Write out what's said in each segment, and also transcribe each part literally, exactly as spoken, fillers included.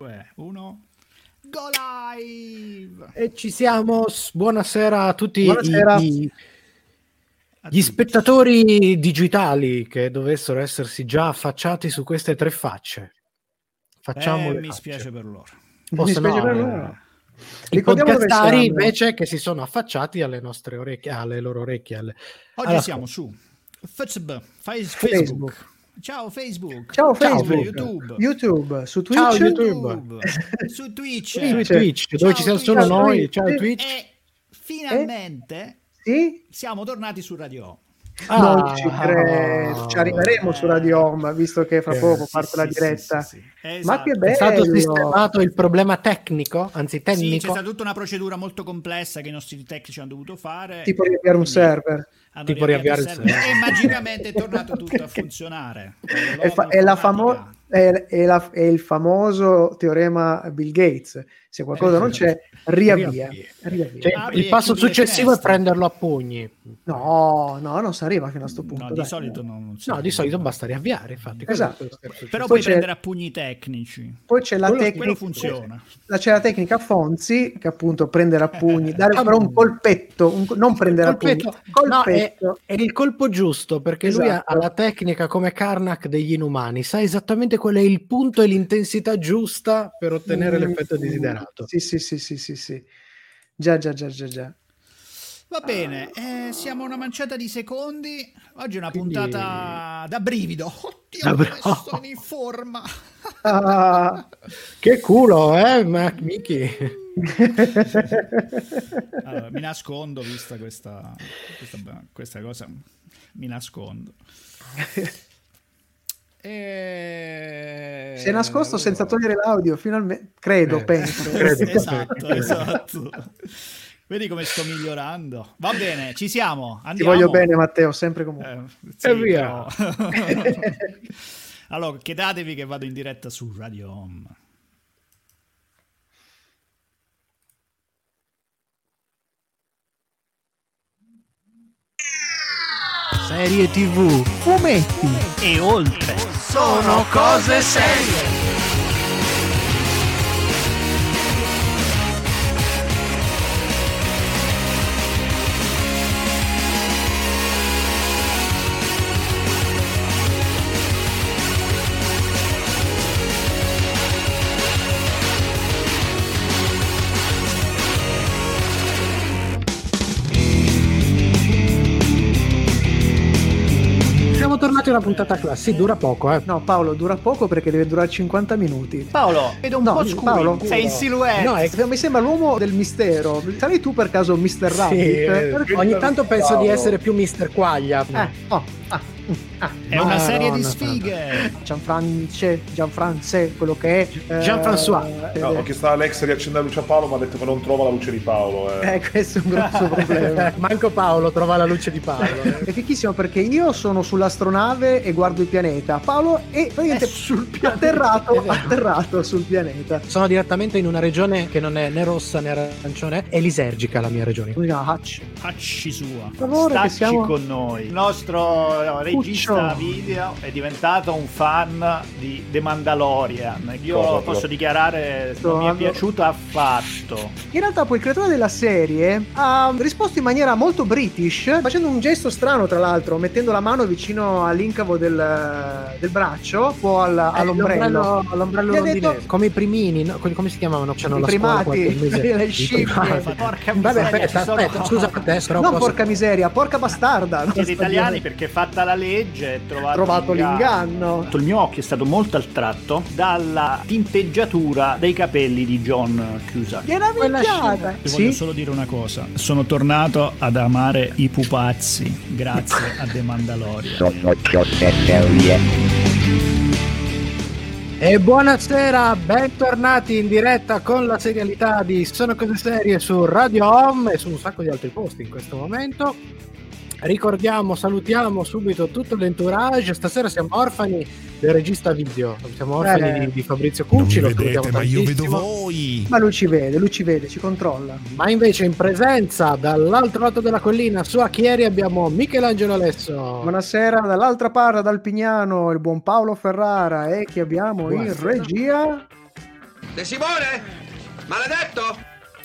Due, uno... Go live! E ci siamo, buonasera a tutti buonasera. I, a gli tutti. Spettatori digitali che dovessero essersi già affacciati su queste tre facce. Facciamo eh, le mi facce. Spiace per loro. O mi spiace no, per loro. I podcastari invece che si sono affacciati alle nostre orecchie, alle loro orecchie. Alle... Oggi allora, siamo su Facebook. Facebook. Ciao Facebook, ciao Facebook, YouTube, YouTube, su Twitch, ciao, YouTube. YouTube. su Twitch, Twitch. Twitch ciao, dove ci siamo solo noi, ciao Twitch. E finalmente eh? siamo tornati su Radio Home. Ah, non ci credo, ci arriveremo eh, su Radio Home, visto che fra poco eh, parte sì, la diretta. Sì, sì, sì. Esatto. Ma che bello! È stato sistemato il problema tecnico, anzi tecnico. Sì, c'è stata tutta una procedura molto complessa che i nostri tecnici hanno dovuto fare. Tipo riavviare un server. Tipo riavviare il server. E magicamente è tornato tutto a funzionare. È, fa- è, la famo- è, è, la, è il famoso teorema Bill Gates. Se qualcosa eh, non c'è, riavvia. riavvia. riavvia. Cioè, ah, il passo successivo è prenderlo a pugni. No, no, non si arriva fino a sto punto. No, dai. Di solito no, non si no, di solito basta riavviare, infatti. Esatto. Però puoi prendere a pugni tecnici. Poi c'è la quello, tecnica. Quello funziona. C'è la tecnica Fonzi, che appunto prendere a pugni, dare però un colpetto, un, non prendere colpetto. a pugni. Colpetto. No, è, è il colpo giusto, perché esatto. lui ha, ha la tecnica come Karnak degli inumani, sa esattamente qual è il punto e l'intensità giusta per ottenere mm. l'effetto desiderato. Sì, sì, sì, sì, sì, sì. Già, già, già, già, già. Va bene, ah. eh, siamo una manciata di secondi. Oggi è una Quindi... puntata da brivido. Oddio, da bro... sono in forma. Ah, che culo, eh, Michi. Allora, mi nascondo, vista questa, questa, questa cosa, mi nascondo. E... si è nascosto allora. senza togliere l'audio finalmente, credo, eh, penso credo. esatto, esatto. Vedi come sto migliorando. Va bene, ci siamo, andiamo. Ti voglio bene Matteo, sempre comunque eh, sì, e via no. Allora, chiedatevi che vado in diretta su Radio Home. Serie tivù, fumetti e oltre sono cose serie. Tornate una puntata classica, sì, dura poco eh. No Paolo, dura poco perché deve durare cinquanta minuti. Paolo, vedo un no, po' scuro, Paolo, sei in silhouette. No, è, mi sembra l'uomo del mistero. Sarai tu per caso mister Rabbit? Sì, eh, ogni tanto penso Paolo. di essere più mister Quaglia. Eh, oh, ah, ah, è Maronna, una serie di sfighe. Gianfrance, Gianfrance, quello che è. Eh, Gianfrancois. No, eh, che sta Alex riaccende la luce a Paolo, ma ha detto che non trova la luce di Paolo. Eh, eh questo è un grosso problema. Manco Paolo trova la luce di Paolo. Eh. È fichissimo perché io sono sull'astronave e guardo il pianeta. Paolo è praticamente eh, sul pianeta. Atterrato, atterrato sul pianeta. Sono direttamente in una regione che non è né rossa né arancione, è lisergica la mia regione. Si chiama Hacci. Hacci sua. Stacci siamo... con noi. Il nostro No, regista Cuccio. video è diventato un fan di The Mandalorian. Io cosa, posso cosa. dichiarare non so, mi è piaciuto affatto. In realtà poi il creatore della serie ha risposto in maniera molto british, facendo un gesto strano tra l'altro, mettendo la mano vicino all'incavo del, del braccio o al, all'ombrello, all'ombrello ha detto, come i primini, no? Come si chiamavano? C'erano i primati, le scimmie. Porca miseria, aspetta, aspetta, scusa per te, però non posso... porca miseria, porca bastarda. Siete italiani perché fatta la legge è trovato, trovato l'inganno. l'inganno Il mio occhio è stato molto attratto dalla tinteggiatura dei capelli di John Cusack. Ti sì? voglio solo dire una cosa, sono tornato ad amare i pupazzi grazie a The Mandalorian. E buonasera, bentornati in diretta con la serialità di Sono Cose Serie su Radio Home e su un sacco di altri posti in questo momento. Ricordiamo, salutiamo subito tutto l'entourage. Stasera siamo orfani del regista video, siamo orfani eh, di, di Fabrizio Cuccio. Lo vedete, ma io vedo voi. Ma lui ci vede, lui ci vede, ci controlla. Ma invece in presenza dall'altro lato della collina, su Achieri, abbiamo Michelangelo Alesso. Buonasera, dall'altra parte dal Pignano il buon Paolo Ferrara. E chi abbiamo in regia? De Simone? Maledetto?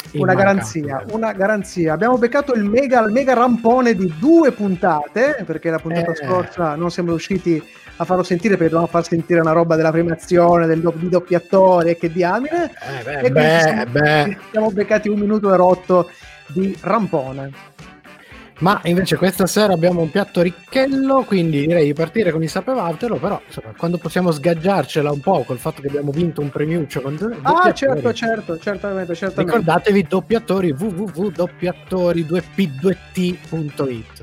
Sì, una manca. garanzia, una garanzia. Abbiamo beccato il mega, il mega rampone di due puntate, perché la puntata eh. scorsa non siamo riusciti a farlo sentire, perché dovevamo far sentire una roba della premiazione, del do- di doppiatore e che diamine. Eh beh, e beh, siamo, beh. siamo beccati un minuto e rotto di rampone. Ma invece questa sera abbiamo un piatto ricchello, quindi direi di partire con il sapevatelo, però insomma, quando possiamo sgaggiarcela un po' col fatto che abbiamo vinto un premiuccio con ah certo certo certamente, certamente. Ricordatevi doppiatori w w w punto doppiatori due p due t punto i t.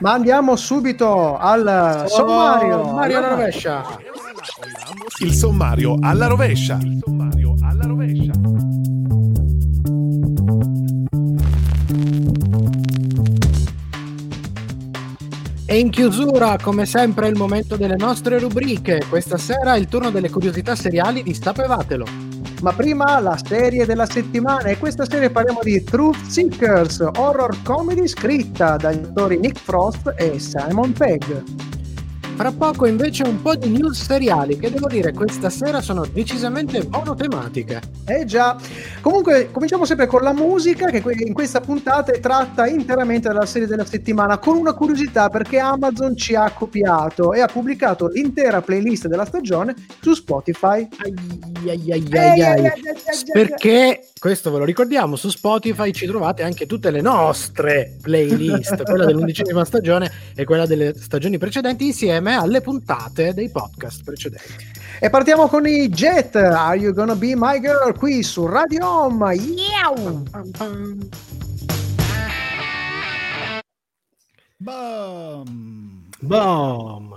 Ma andiamo subito al oh, sommario Mario alla rovescia. Il sommario alla rovescia. Il sommario alla rovescia. E in chiusura, come sempre, è il momento delle nostre rubriche. Questa sera è il turno delle curiosità seriali di Sapevatelo. Ma prima la serie della settimana, e questa serie parliamo di Truth Seekers, horror comedy scritta dagli attori Nick Frost e Simon Pegg. Fra poco invece un po' di news seriali che devo dire questa sera sono decisamente monotematiche. Eh già, comunque cominciamo sempre con la musica, che in questa puntata è tratta interamente dalla serie della settimana, con una curiosità, perché Amazon ci ha copiato e ha pubblicato l'intera playlist della stagione su Spotify. Ai, ai, ai, ai, ai. Perché, questo ve lo ricordiamo, su Spotify ci trovate anche tutte le nostre playlist, quella dell'undicesima stagione e quella delle stagioni precedenti insieme alle puntate dei podcast precedenti. E partiamo con i Jet, Are You Gonna Be My Girl, qui su Radio Home. Boom boom.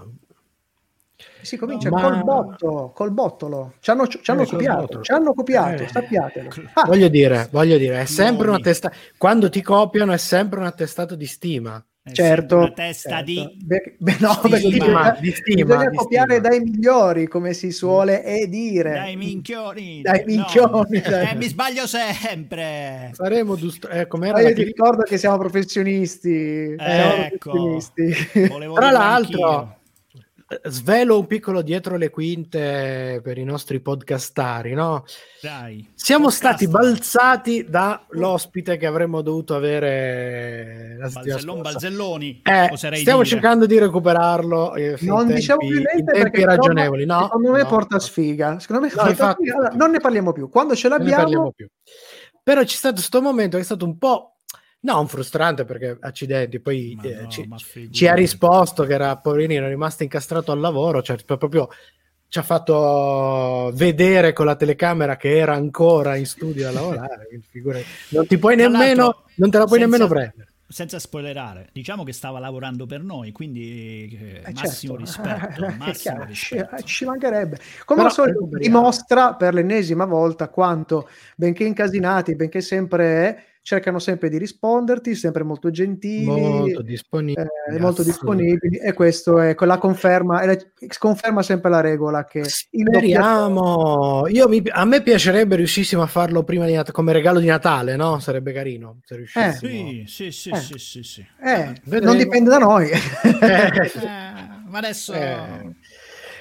Si comincia Ma... col botto, col bottolo. Ci hanno, ci hanno eh, copiato, ci hanno copiato, eh. sappiatelo. Ah. Voglio dire, voglio dire, è sempre no, una testa quando ti copiano è sempre un attestato di stima. Certo, una testa certo. di Be- Be- no, stima, perché bisogna, di stima, bisogna di copiare stima. Dai migliori, come si suole e dire. Dai minchioni, dai minchioni. No. Dai. Eh, mi sbaglio sempre. Saremo dust- eh, com'era Ma io ti ricordo che siamo professionisti. Ecco. Siamo professionisti. Tra l'altro, svelo un piccolo dietro le quinte per i nostri podcastari, no? Dai, siamo podcast. stati balzati dall'ospite che avremmo dovuto avere la Balzellon, Balzelloni eh, stiamo dire. cercando di recuperarlo eh, non tempi, diciamo più niente perché ragionevoli, no, secondo me no, porta sfiga secondo me no, porta infatti, sfiga. Non ne parliamo più quando ce l'abbiamo più. Però c'è stato questo momento che è stato un po' No, un frustrante perché accidenti, poi eh, no, ci, ci ha risposto che era poverino, è rimasto incastrato al lavoro, cioè proprio ci ha fatto vedere con la telecamera che era ancora in studio a lavorare, figurati. Non ti puoi nemmeno, non te la puoi senza, nemmeno prendere. Senza spoilerare, diciamo che stava lavorando per noi, quindi eh, eh, massimo certo. rispetto, massimo rispetto. Ci, ci mancherebbe. Come al solito dimostra per l'ennesima volta quanto, benché incasinati, benché sempre... cercano sempre di risponderti, sempre molto gentili, molto disponibili, eh, molto disponibili e questo è la conferma, è la, conferma sempre la regola che speriamo. Io mi, a me piacerebbe riuscissimo a farlo prima di Natale, come regalo di Natale, no? Sarebbe carino se riuscissimo. Eh, sì, sì, sì, eh. sì, sì, sì. Eh, eh, non dipende da noi. Eh, ma adesso eh.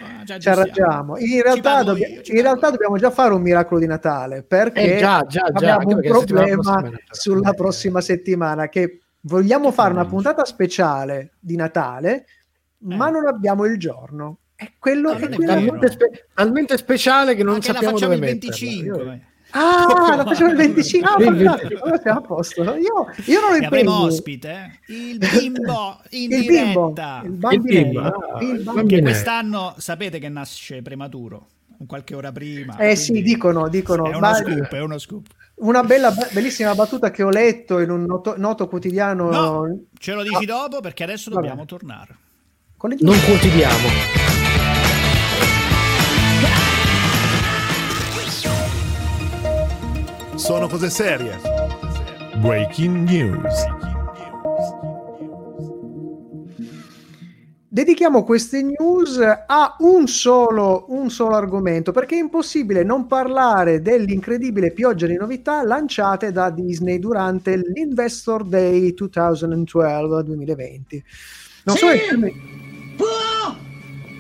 Ah, già ci arrangiamo. In realtà, dobbi- io, in realtà dobbiamo già fare un miracolo di Natale perché eh, già, già, già, abbiamo un problema prossima sulla prossima settimana che vogliamo che fare una puntata speciale di Natale eh. ma non abbiamo il giorno. È quello eh, è, è talmente, spe- talmente speciale che non ma sappiamo che la dove venticinque Ah, la facciamo il venticinque Ah, allora siamo a posto. No? Io, io non lo impegno. Ospite, eh? Il bimbo in il diretta. Bimbo, il bambino. Il bimbo. Il bambino. Che quest'anno sapete che nasce prematuro, qualche ora prima. Eh sì, dicono, dicono. È uno ma... scoop, è uno scoop. Una bella, bellissima battuta che ho letto in un noto, noto quotidiano. No, ce lo dici no. dopo perché adesso Vabbè. dobbiamo tornare. Con le dita. Non quotidiano. Sono cose serie. Breaking News. Dedichiamo queste news a un solo, un solo argomento, perché è impossibile non parlare dell'incredibile pioggia di novità lanciate da Disney durante l'Investor Day duemiladodici duemilaventi Non sì! so... Può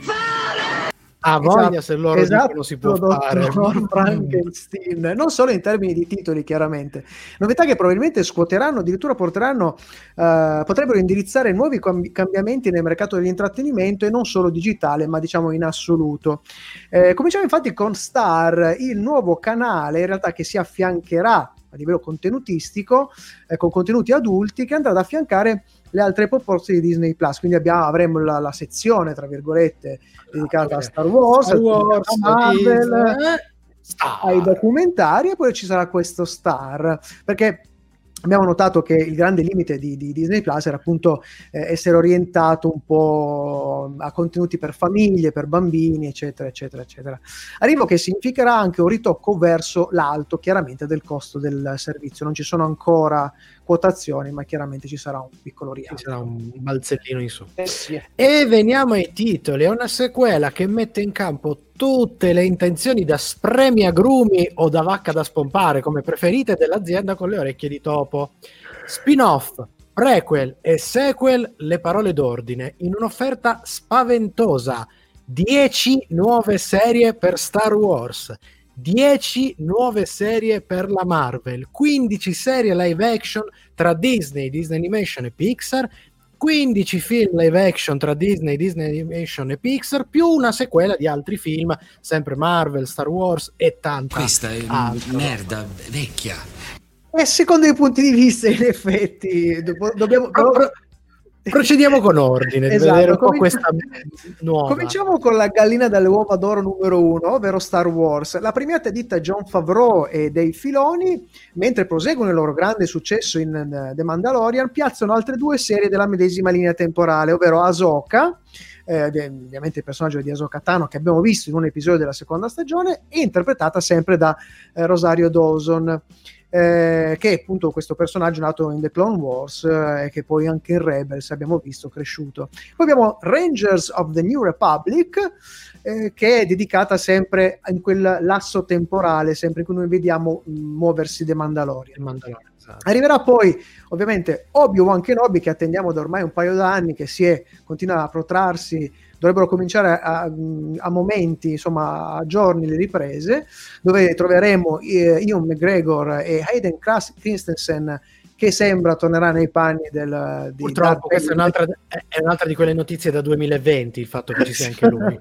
fare! Ah, voglia, esatto, se loro esatto, dicono si può fare. Frankenstein, non solo in termini di titoli, chiaramente. Novità che probabilmente scuoteranno, addirittura porteranno, eh, potrebbero indirizzare nuovi cambi- cambiamenti nel mercato dell'intrattenimento, e non solo digitale, ma diciamo in assoluto. Eh, cominciamo infatti con Star, il nuovo canale in realtà che si affiancherà a livello contenutistico, eh, con contenuti adulti, che andrà ad affiancare le altre proposte di Disney Plus. Quindi abbiamo, avremo la, la sezione tra virgolette dedicata ah, a Star Wars, Star Wars, a Marvel, Star, ai documentari, e poi ci sarà questo Star, perché abbiamo notato che il grande limite di, di Disney Plus era appunto eh, essere orientato un po' a contenuti per famiglie, per bambini, eccetera, eccetera, eccetera. Arrivo che significherà anche un ritocco verso l'alto, chiaramente, del costo del servizio. Non ci sono ancora quotazioni, ma chiaramente ci sarà un piccolo rialzo. Ci sarà un balzellino in su. Eh sì. E veniamo ai titoli. È una sequela che mette in campo tutte le intenzioni da spremiagrumi o da vacca da spompare, come preferite, dell'azienda con le orecchie di topo. Spin-off, prequel e sequel, le parole d'ordine, in un'offerta spaventosa. dieci nuove serie per Star Wars, dieci nuove serie per la Marvel, quindici serie live action tra Disney, Disney Animation e Pixar, quindici film live action tra Disney, Disney Animation e Pixar, più una sequela di altri film, sempre Marvel, Star Wars e tanta Questa è altro. Merda vecchia. E secondo i punti di vista, in effetti, do- dobbiamo... Però... procediamo con ordine, esatto, vedere un cominci- po' questa nuova. Cominciamo con la gallina dalle uova d'oro numero uno, ovvero Star Wars. La premiata ditta John Favreau e Dave Filoni, mentre proseguono il loro grande successo in The Mandalorian, piazzano altre due serie della medesima linea temporale, ovvero Ahsoka, eh, ovviamente il personaggio di Ahsoka Tano che abbiamo visto in un episodio della seconda stagione, è interpretata sempre da eh, Rosario Dawson. Eh, che è appunto questo personaggio nato in The Clone Wars e eh, che poi anche in Rebels abbiamo visto cresciuto. Poi abbiamo Rangers of the New Republic, eh, che è dedicata sempre in quel lasso temporale, sempre in cui noi vediamo muoversi The Mandalorian. The Mandalorian, esatto. Arriverà poi ovviamente Obi-Wan Kenobi, che attendiamo da ormai un paio d'anni, che si è continua a protrarsi. Dovrebbero cominciare a, a momenti, insomma, a giorni le riprese, dove troveremo Ian McGregor e Hayden Christensen, che sembra tornerà nei panni del... Di Purtroppo questa è un'altra, è un'altra di quelle notizie da duemilaventi, il fatto che ci sia anche lui.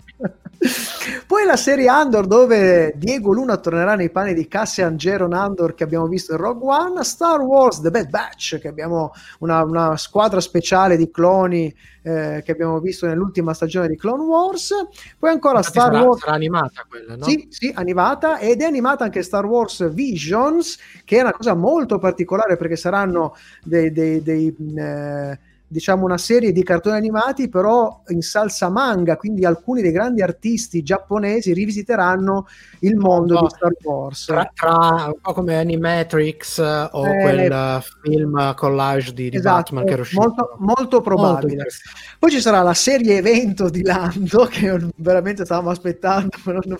Poi la serie Andor, dove Diego Luna tornerà nei panni di Cassian Geron Andor, che abbiamo visto in Rogue One. Star Wars The Bad Batch, che abbiamo una, una squadra speciale di cloni eh, che abbiamo visto nell'ultima stagione di Clone Wars. Poi ancora Infatti Star sarà, Wars... sarà animata quella, no? Sì, sì, animata. Ed è animata anche Star Wars Visions, che è una cosa molto particolare, perché saranno dei, dei, dei eh, diciamo una serie di cartoni animati però in salsa manga, quindi alcuni dei grandi artisti giapponesi rivisiteranno il mondo no, di Star Wars tra, tra un po' come Animatrix o eh, quel film collage di, di esatto, Batman che è uscito molto, molto probabile molto. Poi ci sarà la serie evento di Lando, che veramente stavamo aspettando non...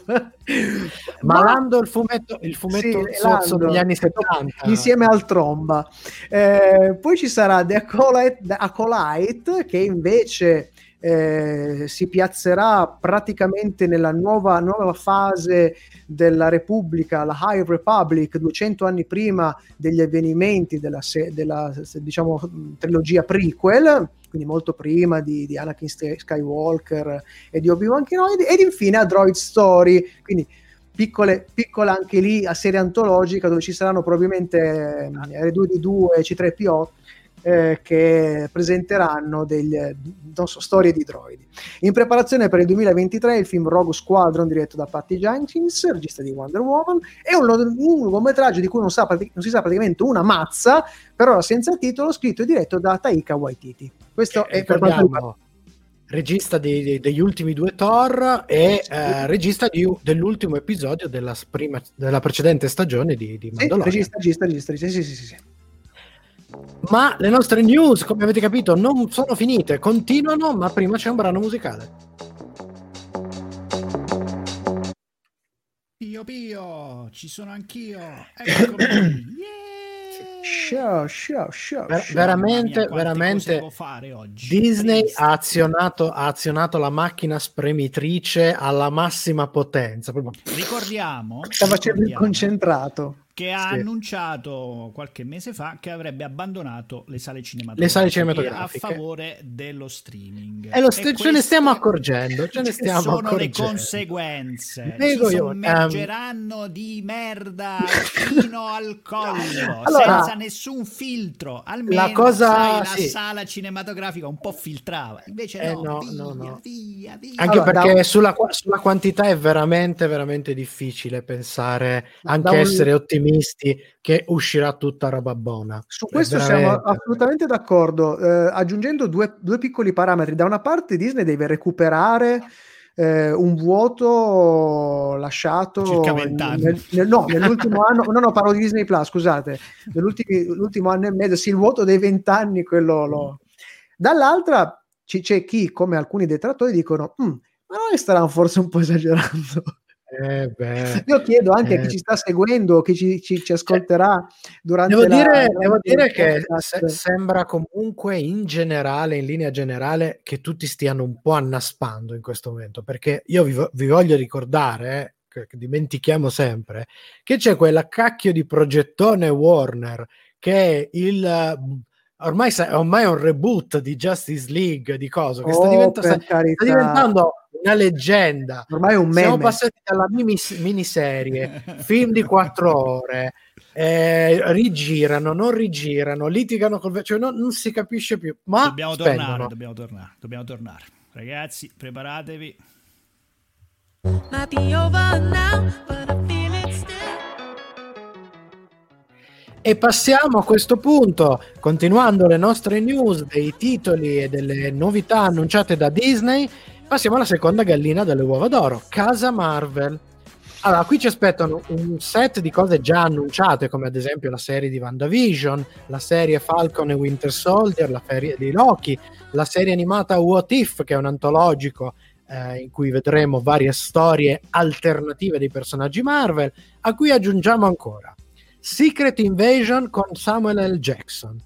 ma Lando il fumetto il fumetto sì, Lando, degli anni settanta insieme al Tromba. Eh, poi ci sarà The Acolyte, The Acolyte, che invece eh, si piazzerà praticamente nella nuova, nuova fase della Repubblica, la High Republic, duecento anni prima degli avvenimenti della, se, della se, diciamo trilogia prequel, quindi molto prima di, di Anakin Skywalker e di Obi-Wan Kenobi. Ed infine a Droid Story, quindi piccole, piccola anche lì, a serie antologica, dove ci saranno probabilmente erre due di due e C tre P O Eh, che presenteranno delle, non so, storie di droidi. In preparazione per il duemilaventitré il film Rogue Squadron, diretto da Patty Jenkins, regista di Wonder Woman. È un, un lungometraggio di cui non, sa, non si sa praticamente una mazza, per ora senza titolo, scritto e diretto da Taika Waititi. Questo eh, è per quanto regista di, di, degli ultimi due Thor e eh, regista di, dell'ultimo episodio della, prima, della precedente stagione di, di Mandalorian. Sì, regista, regista, regista, regista, sì, sì, sì, sì. Ma le nostre news, come avete capito, non sono finite, continuano, ma prima c'è un brano musicale. Pio Pio, ci sono anch'io, eccomi. Yeah! Show, show, show, Ver- show. Veramente, mia, veramente fare oggi? Disney ha azionato, ha azionato la macchina spremitrice alla massima potenza. Proprio... Ricordiamo, sta facendo il concentrato. Che ha sì. annunciato qualche mese fa che avrebbe abbandonato le sale cinematografiche, le sale cinematografiche. A favore dello streaming. E lo st- e ce ne stiamo accorgendo. Ce ne stiamo sono accorgendo. Le conseguenze. Nego ci sommergeranno um... di merda fino al collo, allora, senza nessun filtro. Almeno la, cosa... sai, la sì. sala cinematografica un po' filtrava. Invece eh no, no, via, no, no. Via, via. Anche allora, perché da... sulla, sulla quantità è veramente, veramente difficile pensare, anche un... essere ottimisti. Che uscirà tutta roba buona. Su questo veramente... siamo assolutamente d'accordo, eh, aggiungendo due, due piccoli parametri. Da una parte Disney deve recuperare eh, un vuoto lasciato nel, nel, no, nell'ultimo anno no no parlo di Disney Plus, scusate, nell'ultimo anno e mezzo, sì, il vuoto dei vent'anni, quello lo... Dall'altra c- c'è chi, come alcuni detrattori, dicono ma noi staranno forse un po' esagerando. Eh beh, io chiedo anche eh. a chi ci sta seguendo, chi ci, ci, ci ascolterà durante devo la, dire, la, devo dire che se, sembra comunque in generale, in linea generale, che tutti stiano un po' annaspando in questo momento, perché io vi, vi voglio ricordare, eh, che dimentichiamo sempre, che c'è quella cacchio di progettone Warner che il ormai, ormai è un reboot di Justice League, di coso che oh, sta, diventa, sta, sta diventando una leggenda, ormai è un meme. Siamo passati dalla miniserie, film di quattro ore, eh, rigirano, non rigirano, litigano col cioè non, non si capisce più. Ma dobbiamo tornare, dobbiamo tornare, dobbiamo tornare, ragazzi, preparatevi. E passiamo a questo punto, continuando le nostre news dei titoli e delle novità annunciate da Disney. Passiamo alla seconda gallina delle uova d'oro, Casa Marvel. Allora, qui ci aspettano un set di cose già annunciate, come ad esempio la serie di WandaVision, la serie Falcon e Winter Soldier, la serie di Loki, la serie animata What If, che è un antologico eh, in cui vedremo varie storie alternative dei personaggi Marvel, a cui aggiungiamo ancora Secret Invasion con Samuel L. Jackson,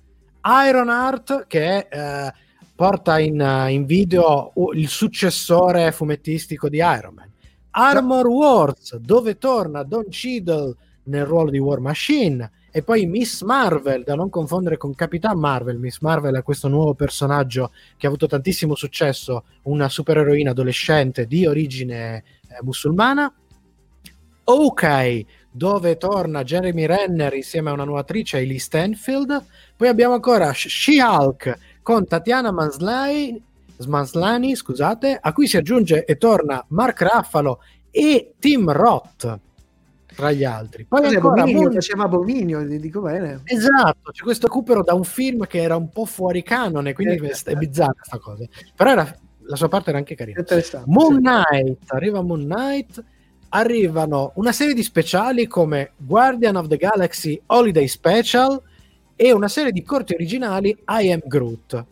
Ironheart, che è... Eh, porta in, in video il successore fumettistico di Iron Man, Armor Wars, dove torna Don Cheadle nel ruolo di War Machine, e poi Miss Marvel, da non confondere con Capitan Marvel. Miss Marvel è questo nuovo personaggio che ha avuto tantissimo successo, una supereroina adolescente di origine eh, musulmana. Ok, dove torna Jeremy Renner insieme a una nuova attrice, Hayley Stenfield. Poi abbiamo ancora She-Hulk con Tatiana Maslany, Maslany, scusate, a cui si aggiunge e torna Mark Ruffalo e Tim Roth, tra gli altri. Poi c'è ancora Bominio, Moon... faceva Bominio, dico bene. Esatto, c'è questo recupero da un film che era un po' fuori canone, quindi eh, è bizzarra questa cosa. Però era, la sua parte era anche carina. Moon Knight, arriva Moon Knight, arrivano una serie di speciali come Guardian of the Galaxy Holiday Special, e una serie di corti originali I Am Groot,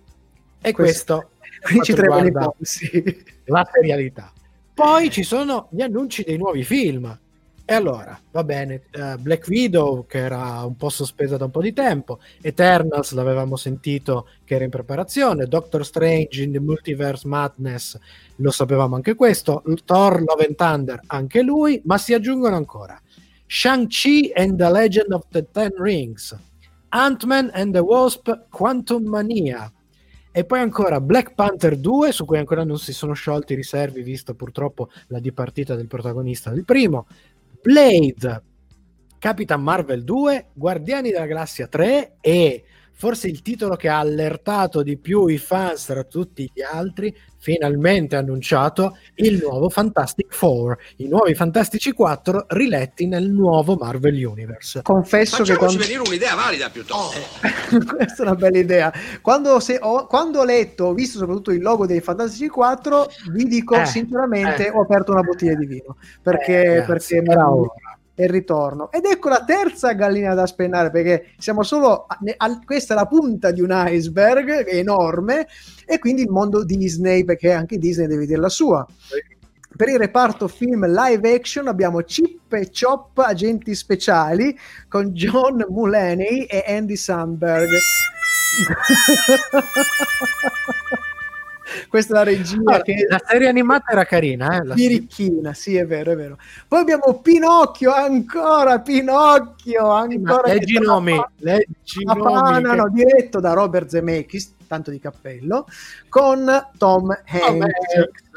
e questo, questo ci riguarda sì. la serialità. Poi ci sono gli annunci dei nuovi film, e allora va bene, uh, Black Widow, che era un po' sospesa da un po' di tempo, Eternals l'avevamo sentito che era in preparazione, Doctor Strange in the Multiverse Madness lo sapevamo anche questo, Thor Love and Thunder anche lui, ma si aggiungono ancora Shang-Chi and the Legend of the Ten Rings, Ant-Man and the Wasp Quantum Mania, e poi ancora Black Panther due, su cui ancora non si sono sciolti i riservi, visto purtroppo la dipartita del protagonista del primo, Blade, Capitan Marvel due, Guardiani della Galassia tre, e forse il titolo che ha allertato di più i fans tra tutti gli altri, finalmente annunciato, il nuovo Fantastic Four, i nuovi Fantastici quattro riletti nel nuovo Marvel Universe. Confesso Facciamoci che quando... venire un'idea valida piuttosto. Oh. Questa è una bella idea. Quando, se ho, quando ho letto, ho visto soprattutto il logo dei Fantastici quattro, vi dico eh, sinceramente eh, ho aperto una bottiglia di vino, perché, eh, perché era ora. Il ritorno. Ed ecco la terza gallina da spennare, perché siamo solo a, a, questa è la punta di un iceberg enorme, e quindi il mondo Disney, perché anche Disney deve dire la sua. Per il reparto film live action abbiamo Chip e Chop Agenti Speciali con John Mulaney e Andy Samberg. Questa è la regia. Ah, che... La serie animata era carina, eh? La birichina, sì, è vero, è vero. Poi abbiamo Pinocchio, ancora Pinocchio, ancora. Leggi i nomi, leggi i nomi. Diretto da Robert Zemeckis, tanto di cappello, con Tom Hanks.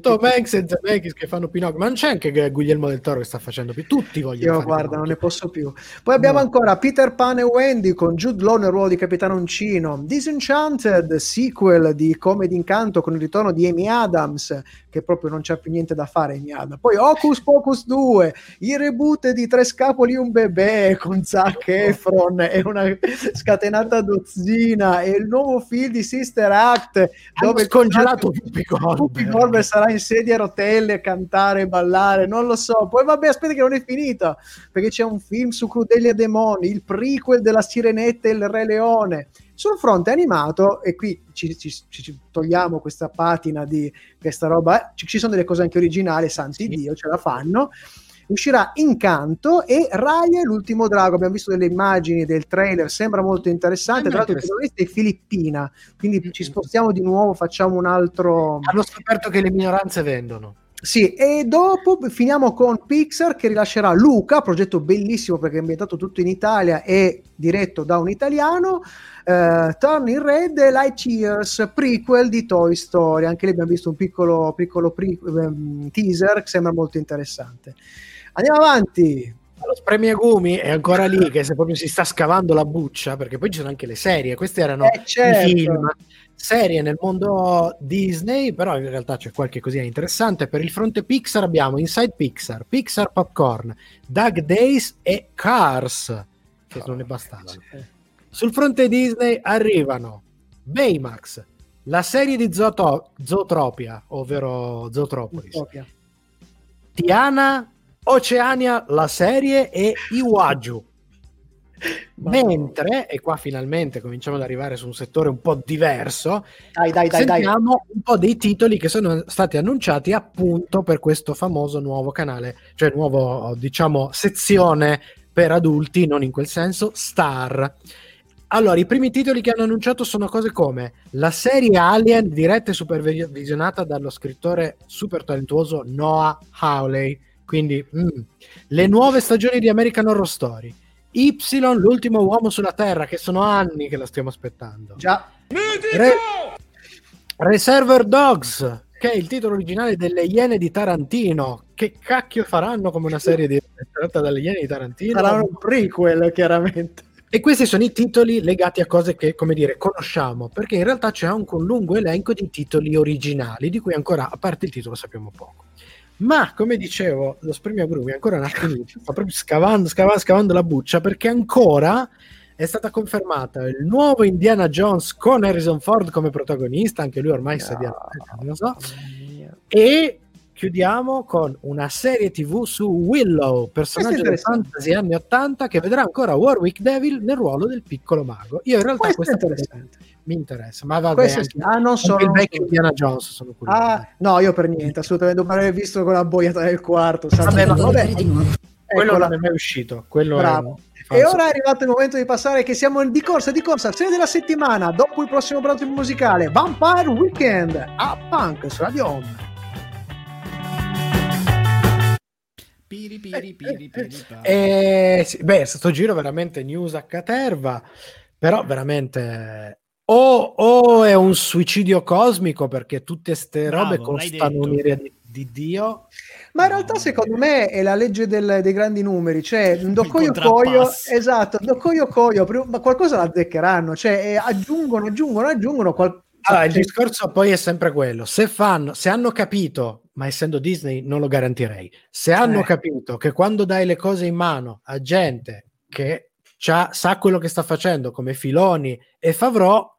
Tom Hanks e Zemeckis che fanno Pinocchio, ma non c'è anche Guglielmo del Toro che sta facendo più, tutti vogliono. Io guarda, Pinocchio. Non ne posso più. Poi abbiamo no. ancora Peter Pan e Wendy con Jude Law nel ruolo di Capitanoncino, Disenchanted, sequel di Come d'Incanto con il ritorno di Amy Adams, che proprio non c'ha più niente da fare Amy Adams. Poi Hocus Pocus due, il reboot di Tre Scapoli e un Bebè con Zac Efron e una scatenata dozzina, e il nuovo film di Sister Act dove congelato Whoopi Goldberg sarà in sedia a rotelle a cantare e ballare, non lo so. Poi vabbè, aspetta che non è finita, perché c'è un film su Crudelia e Demoni, il prequel della Sirenetta e il Re Leone. Sul fronte animato, e qui ci, ci, ci togliamo questa patina di questa roba, ci, ci sono delle cose anche originali, santi sì. Dio, ce la fanno. Uscirà Incanto e Raya e l'ultimo drago. Abbiamo visto delle immagini del trailer, sembra molto interessante. Tra l'altro, il protagonista è filippina, quindi mm-hmm. ci spostiamo di nuovo, facciamo un altro. Hanno scoperto che le minoranze vendono. Sì, e dopo finiamo con Pixar che rilascerà Luca, progetto bellissimo perché è ambientato tutto in Italia e diretto da un italiano, eh, Turning Red e Lightyears, prequel di Toy Story. Anche lì abbiamo visto un piccolo, piccolo pre- teaser che sembra molto interessante. Andiamo avanti. Lo spremiagumi è ancora lì, che se proprio si sta scavando la buccia, perché poi ci sono anche le serie. Queste erano eh certo. i film, serie nel mondo Disney, però in realtà c'è qualche cosina interessante. Per il fronte Pixar abbiamo Inside Pixar, Pixar Popcorn, Dog Days e Cars, che oh, non è bastato. Eh. Sul fronte Disney arrivano Baymax, la serie di Zooto- Zootropia, ovvero Zootropolis, Zootopia. Tiana, Oceania, la serie e Iwaju. Mentre, e qua finalmente cominciamo ad arrivare su un settore un po' diverso, dai, dai, dai, sentiamo dai. un po' dei titoli che sono stati annunciati appunto per questo famoso nuovo canale, cioè nuovo, diciamo, sezione per adulti, non in quel senso, Star. Allora, i primi titoli che hanno annunciato sono cose come la serie Alien, diretta e supervisionata dallo scrittore super talentuoso Noah Hawley, quindi mm. le nuove stagioni di American Horror Story, Y, l'ultimo uomo sulla Terra, che sono anni che la stiamo aspettando. Già. Re- Reservoir Dogs, che è il titolo originale delle Iene di Tarantino. Che cacchio faranno come una serie di... tratta dalle Iene di Tarantino? Sarà un prequel, chiaramente. E questi sono i titoli legati a cose che, come dire, conosciamo, perché in realtà c'è anche un lungo elenco di titoli originali, di cui ancora, a parte il titolo, sappiamo poco. Ma come dicevo, lo spremiagrumi ancora un attimo sta proprio scavando, scavando, scavando la buccia, perché ancora è stata confermata il nuovo Indiana Jones con Harrison Ford come protagonista, anche lui ormai no. sedia, non lo so. No. E chiudiamo con una serie tivù su Willow, personaggio del fantasy anni ottanta, che vedrà ancora Warwick Devil nel ruolo del piccolo mago. Io in realtà questo è interessante. Mi interessa, ma vabbè, anche, sì. ah, non sono il vecchio Indiana Jones, sono curioso. Ah, no, io per niente, assolutamente, dopo aver visto quella boiata del quarto, vabbè, ma vabbè. Quello eccola. Non è mai uscito, quello bravo. È e ora è arrivato il momento di passare, che siamo di corsa, di corsa, serie della settimana, dopo il prossimo brano musicale, Vampire Weekend a Punk su Radio Home. Piri, piri, piri, piri, eh, sì, beh, sto giro veramente news a caterva, però veramente... O oh, oh, è un suicidio cosmico, perché tutte ste robe Bravo, costano un'ira di, di Dio. Ma in realtà, no, secondo me, è la legge del, dei grandi numeri. Cioè, do coio coio, esatto, do coio coio, ma qualcosa la azzeccheranno. Cioè, aggiungono, aggiungono, aggiungono. Qual... Allora, il discorso poi è sempre quello. Se fanno, se hanno capito, ma essendo Disney non lo garantirei, se hanno eh. capito che quando dai le cose in mano a gente che c'ha, sa quello che sta facendo, come Filoni e Favreau,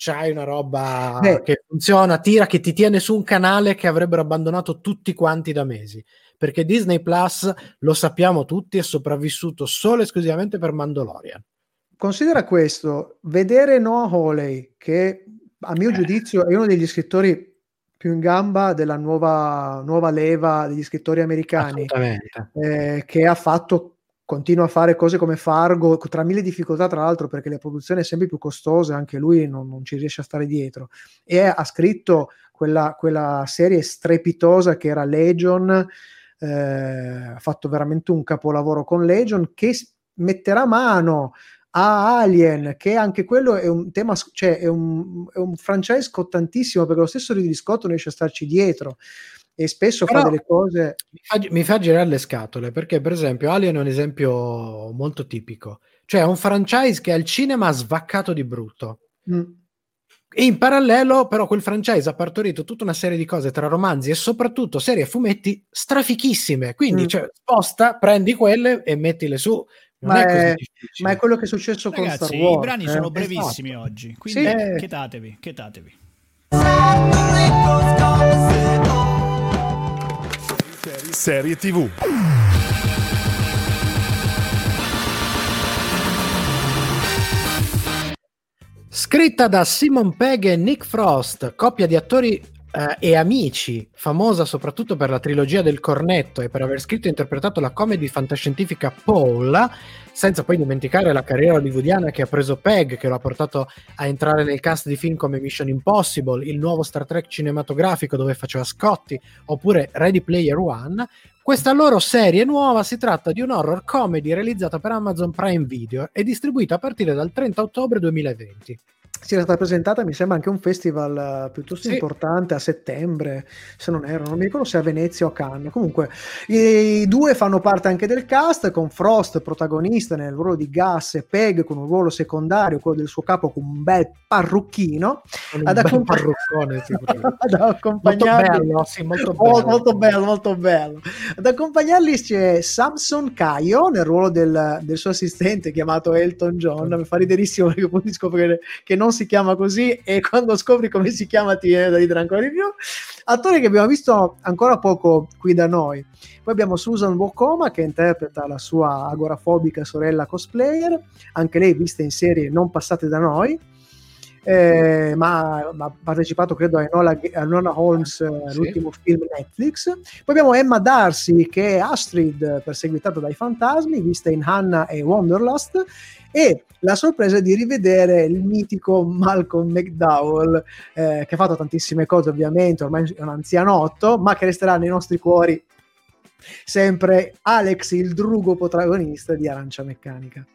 c'hai una roba Beh. che funziona, tira, che ti tiene su un canale che avrebbero abbandonato tutti quanti da mesi, perché Disney Plus, lo sappiamo tutti, è sopravvissuto solo e esclusivamente per Mandalorian. Considera questo, vedere Noah Hawley, che a mio eh. giudizio è uno degli scrittori più in gamba della nuova, nuova leva degli scrittori americani, eh, che ha fatto, continua a fare cose come Fargo, tra mille difficoltà tra l'altro, perché la produzione è sempre più costosa, anche lui non, non ci riesce a stare dietro, e ha scritto quella, quella serie strepitosa che era Legion, eh, ha fatto veramente un capolavoro con Legion, che metterà mano a Alien, che anche quello è un tema, cioè è un, è un franchise cottantissimo, perché lo stesso Ridley Scott non riesce a starci dietro, e spesso però fa delle cose... Mi fa, mi fa girare le scatole, perché per esempio Alien è un esempio molto tipico, cioè è un franchise che al cinema ha svaccato di brutto, mm. e in parallelo però quel franchise ha partorito tutta una serie di cose tra romanzi e soprattutto serie e fumetti strafichissime, quindi mm. cioè, sposta, prendi quelle e mettile su. Ma è, è ma è quello che è successo, ragazzi, con Star Wars. I brani eh? sono brevissimi, esatto, oggi, quindi sì, chetatevi, chetatevi. Serie tivù. Scritta da Simon Pegg e Nick Frost, coppia di attori eh, e amici, famosa soprattutto per la trilogia del cornetto e per aver scritto e interpretato la comedy fantascientifica Paul, senza poi dimenticare la carriera hollywoodiana che ha preso Pegg, che lo ha portato a entrare nel cast di film come Mission Impossible, il nuovo Star Trek cinematografico dove faceva Scotty, oppure Ready Player One. Questa loro serie nuova si tratta di un horror comedy realizzata per Amazon Prime Video e distribuita a partire dal trenta ottobre duemilaventi. Si è stata presentata, mi sembra, anche un festival piuttosto sì. importante a settembre, se non erro, non mi ricordo se a Venezia o a Cannes. Comunque i due fanno parte anche del cast, con Frost protagonista nel ruolo di Gus e Peg con un ruolo secondario, quello del suo capo, con un bel parrucchino, un ad, bel parruccone, ad accompagnarli molto bello, sì, molto, bello. Oh, molto bello, molto bello. Ad accompagnarli c'è Samson Caio nel ruolo del, del suo assistente chiamato Elton John. Mi fa riderissimo perché poi scoprire che non si chiama così, e quando scopri come si chiama ti viene da ridere ancora di più. Attore che abbiamo visto ancora poco qui da noi. Poi abbiamo Susan Wokoma che interpreta la sua agorafobica sorella cosplayer, anche lei vista in serie non passate da noi, eh, ma ha partecipato credo a Enola, a Enola Holmes, sì, l'ultimo film Netflix. Poi abbiamo Emma Darcy che è Astrid perseguitata dai fantasmi, vista in Hannah e Wanderlust, e la sorpresa di rivedere il mitico Malcolm McDowell, eh, che ha fatto tantissime cose ovviamente, ormai è un anzianotto, ma che resterà nei nostri cuori sempre Alex, il drugo protagonista di Arancia Meccanica.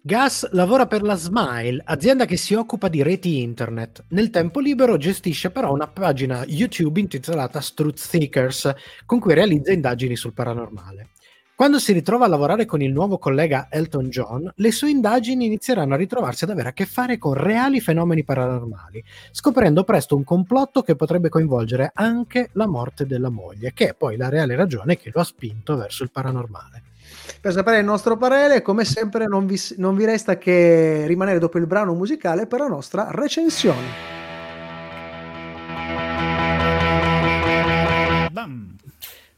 Gus lavora per la Smile, azienda che si occupa di reti internet. Nel tempo libero gestisce però una pagina YouTube intitolata Truth Seekers, con cui realizza indagini sul paranormale. Quando si ritrova a lavorare con il nuovo collega Elton John, le sue indagini inizieranno a ritrovarsi ad avere a che fare con reali fenomeni paranormali, scoprendo presto un complotto che potrebbe coinvolgere anche la morte della moglie, che è poi la reale ragione che lo ha spinto verso il paranormale. Per sapere il nostro parere, come sempre, non vi, non vi resta che rimanere dopo il brano musicale per la nostra recensione. Bam.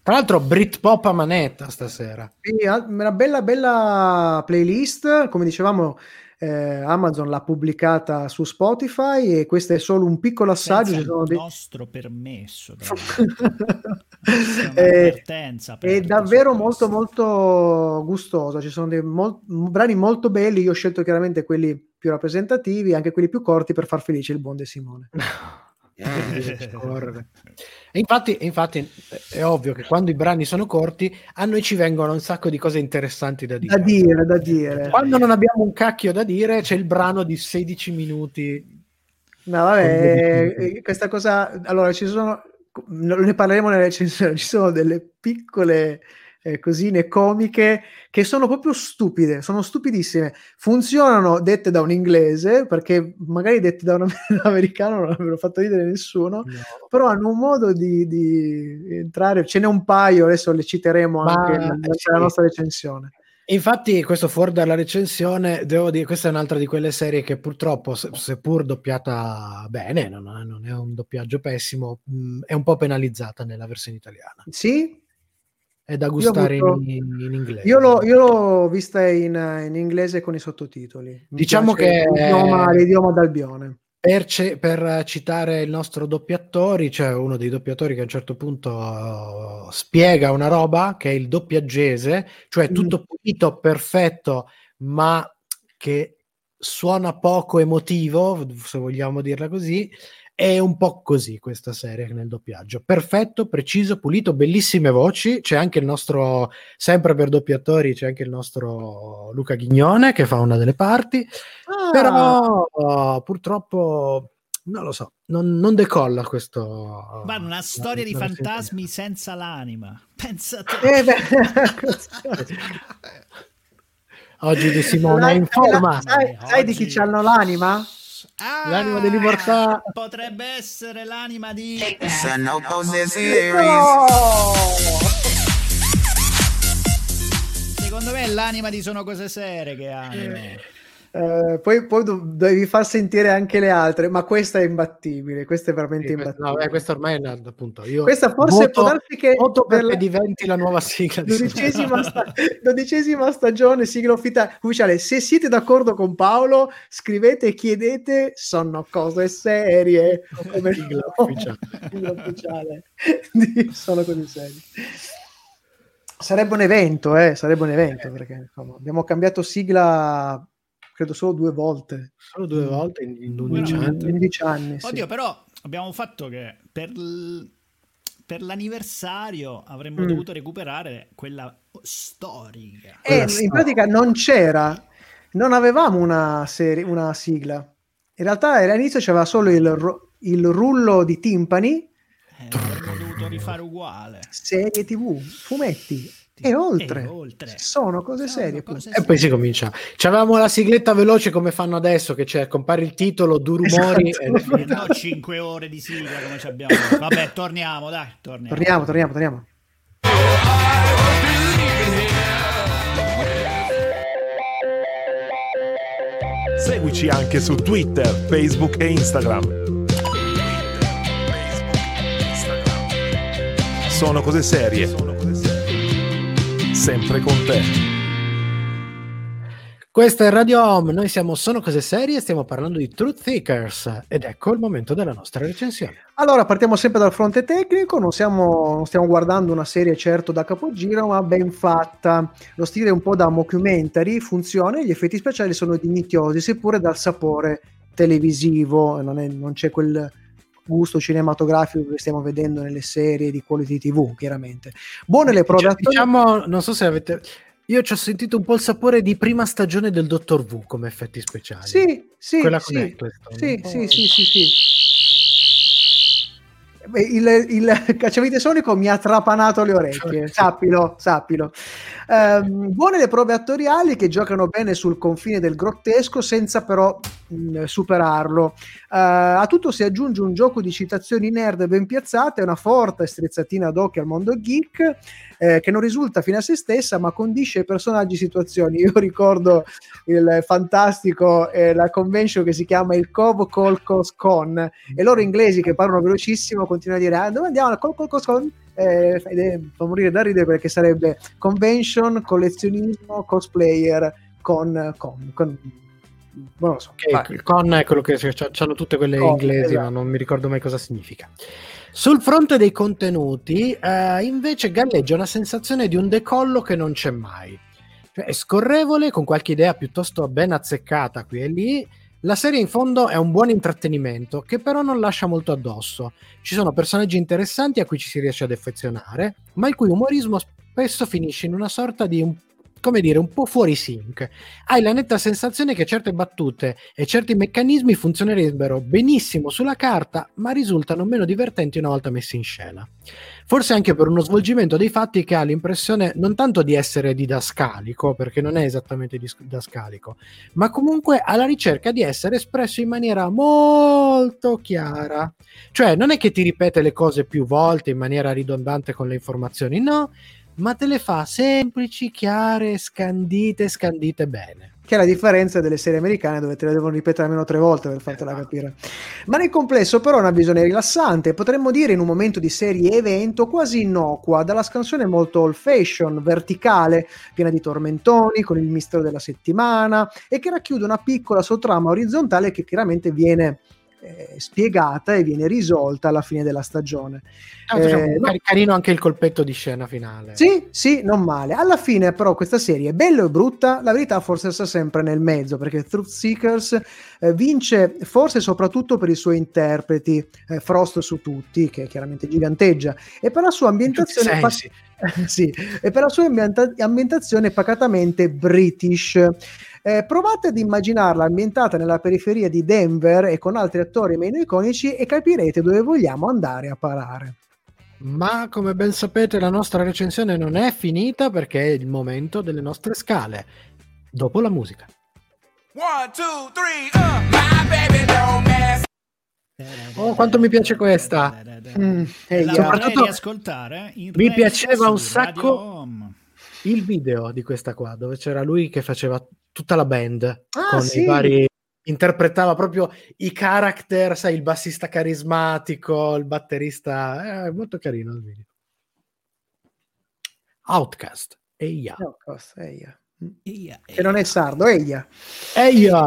Tra l'altro Britpop a manetta stasera. Sì, una bella bella playlist, come dicevamo, eh, Amazon l'ha pubblicata su Spotify e questo è solo un piccolo assaggio. Senza il nostro dei... permesso. è, è davvero molto molto gustosa, ci sono dei mol- brani molto belli, io ho scelto chiaramente quelli più rappresentativi, anche quelli più corti per far felice il buon De Simone. E infatti, infatti è ovvio che quando i brani sono corti a noi ci vengono un sacco di cose interessanti da dire, da dire, da dire. Quando non abbiamo un cacchio da dire c'è il brano di sedici minuti. No vabbè, questa cosa, allora ci sono, ne parleremo nelle recensioni, ci sono delle piccole eh, cosine comiche che sono proprio stupide, sono stupidissime, funzionano dette da un inglese, perché magari dette da un americano non avrebbero fatto ridere nessuno, no. Però hanno un modo di, di entrare, ce n'è un paio, adesso le citeremo ma, anche nella, nella nostra recensione. Infatti questo fuori dalla recensione, devo dire, questa è un'altra di quelle serie che purtroppo, seppur doppiata bene, non, non è un doppiaggio pessimo, è un po' penalizzata nella versione italiana. Sì? È da gustare avuto, in, in inglese. Io l'ho, io l'ho vista in, in inglese con i sottotitoli. Mi diciamo che... L'idioma, l'idioma d'Albione. Per, ce, per citare il nostro doppiatori, cioè uno dei doppiatori che a un certo punto uh, spiega una roba che è il doppiaggese, cioè tutto pulito, perfetto, ma che suona poco emotivo, se vogliamo dirla così. È un po' così questa serie nel doppiaggio, perfetto, preciso, pulito, bellissime voci. C'è anche il nostro, sempre per doppiatori, c'è anche il nostro Luca Ghignone che fa una delle parti, ah. però oh, purtroppo non lo so, non, non decolla questo. Ma una storia di fantasmi senza, senza l'anima, pensate. Eh oggi di Simona in forma. Sai, sai di chi c'hanno l'anima? Ah, l'anima dell'immortale potrebbe essere l'anima di no. Secondo me è l'anima di Sono Cose Serie che ha. Eh, eh, poi, poi devi far sentire anche le altre, ma questa è imbattibile, questa è veramente sì, imbattibile. No, beh, questa ormai è nata, appunto. Io questa forse voto, può darsi che per la... diventi la nuova sigla. dodicesima, sta... dodicesima stagione, sigla ufficiale. Se siete d'accordo con Paolo, scrivete e chiedete Sono Cose Serie come sigla ufficiale. Sigla ufficiale. Sono Cose Serie. Sarebbe un evento, eh? Sarebbe un evento perché insomma, abbiamo cambiato sigla. Credo solo due volte. Solo due volte in, in undici anni. Oddio, sì. Però abbiamo fatto che per, l... per l'anniversario avremmo mm. dovuto recuperare quella storica. E eh, in pratica non c'era, non avevamo una, serie, una sigla. In realtà all'inizio c'era solo il, il rullo di timpani. Eh, avremmo dovuto rifare uguale. Serie tivù, fumetti. E oltre, e oltre sono cose sono serie cose e serie. Poi si comincia, c'avevamo la sigletta veloce come fanno adesso che c'è, compare il titolo, due rumori, esatto. E... no, cinque ore di sigla come ci abbiamo. Vabbè, torniamo, dai, torniamo torniamo torniamo, torniamo. Seguici anche su Twitter, Facebook e Instagram. Sono cose serie, sono cose serie. Sempre con te. Questa è Radio Home, noi siamo Sono Cose Serie e stiamo parlando di Truth Seekers ed ecco il momento della nostra recensione. Allora, partiamo sempre dal fronte tecnico, non, siamo, non stiamo guardando una serie certo da capogiro, ma ben fatta. Lo stile è un po' da mockumentary, funziona, gli effetti speciali sono dignitosi, seppure dal sapore televisivo, non, è, non c'è quel... gusto cinematografico che stiamo vedendo nelle serie di quality tivù, chiaramente. Buone le produzioni. Diciamo, non so se avete... Io ci ho sentito un po' il sapore di prima stagione del Dottor Who come effetti speciali. Sì, sì, quella sì, con sì, sì, sì, sì, sì. Beh, il, il cacciavite sonico mi ha trapanato le orecchie, sappilo, sappilo. Um, buone le prove attoriali che giocano bene sul confine del grottesco senza però mh, superarlo. Uh, a tutto si aggiunge un gioco di citazioni nerd ben piazzate, una forte strizzatina ad occhio al mondo geek eh, che non risulta fine a se stessa ma condisce personaggi e situazioni. Io ricordo il fantastico eh, la convention che si chiama il Cove Colcos Con e loro inglesi che parlano velocissimo continuano a dire ah, dove andiamo al Cove Colcos Con? Eh, eh, fa morire da ridere perché sarebbe convention, collezionismo, cosplayer con con, con non lo so, okay, con è quello che c'hanno tutte quelle con, inglesi, esatto. Ma non mi ricordo mai cosa significa. Sul fronte dei contenuti eh, invece galleggia una sensazione di un decollo che non c'è mai, cioè, è scorrevole con qualche idea piuttosto ben azzeccata qui e lì. La serie in fondo è un buon intrattenimento che però non lascia molto addosso. Ci sono personaggi interessanti a cui ci si riesce ad affezionare, ma il cui umorismo spesso finisce in una sorta di, come dire, un po' fuori sync. Hai la netta sensazione che certe battute e certi meccanismi funzionerebbero benissimo sulla carta, ma risultano meno divertenti una volta messi in scena. Forse anche per uno svolgimento dei fatti che ha l'impressione non tanto di essere didascalico, perché non è esattamente didascalico, ma comunque alla ricerca di essere espresso in maniera molto chiara. Cioè non è che ti ripete le cose più volte in maniera ridondante con le informazioni, no, ma te le fa semplici, chiare, scandite, scandite bene. Che è la differenza delle serie americane dove te la devono ripetere almeno tre volte per fartela capire. Ma nel complesso però è una visione rilassante, potremmo dire in un momento di serie evento quasi innocua, dalla scansione molto old fashion, verticale, piena di tormentoni, con il mistero della settimana e che racchiude una piccola sottrama orizzontale che chiaramente viene eh, spiegata e viene risolta alla fine della stagione. Ah, eh, no. Carino anche il colpetto di scena finale. Sì, sì, non male. Alla fine però questa serie è bella e brutta, la verità forse sta sempre nel mezzo, perché Truth Seekers eh, vince forse soprattutto per i suoi interpreti, eh, Frost su tutti, che chiaramente giganteggia, e per la sua ambientazione pac- sì, e per la sua ambienta- ambientazione pacatamente british. Eh, provate ad immaginarla ambientata nella periferia di Denver e con altri attori meno iconici e capirete dove vogliamo andare a parare. Ma come ben sapete la nostra recensione non è finita, perché è il momento delle nostre scale dopo la musica. One, two, three, uh, my baby don't mess. Oh, quanto mi piace questa. Mm, e la soprattutto ascoltare in mi piaceva un sacco il video di questa qua, dove c'era lui che faceva tutta la band, ah, con sì. i vari, interpretava proprio i character, sai, il bassista carismatico, il batterista, eh, molto carino il video. Outcast, eia. Outcast, eia. Eia, eia. Che non è sardo, eia. Eia.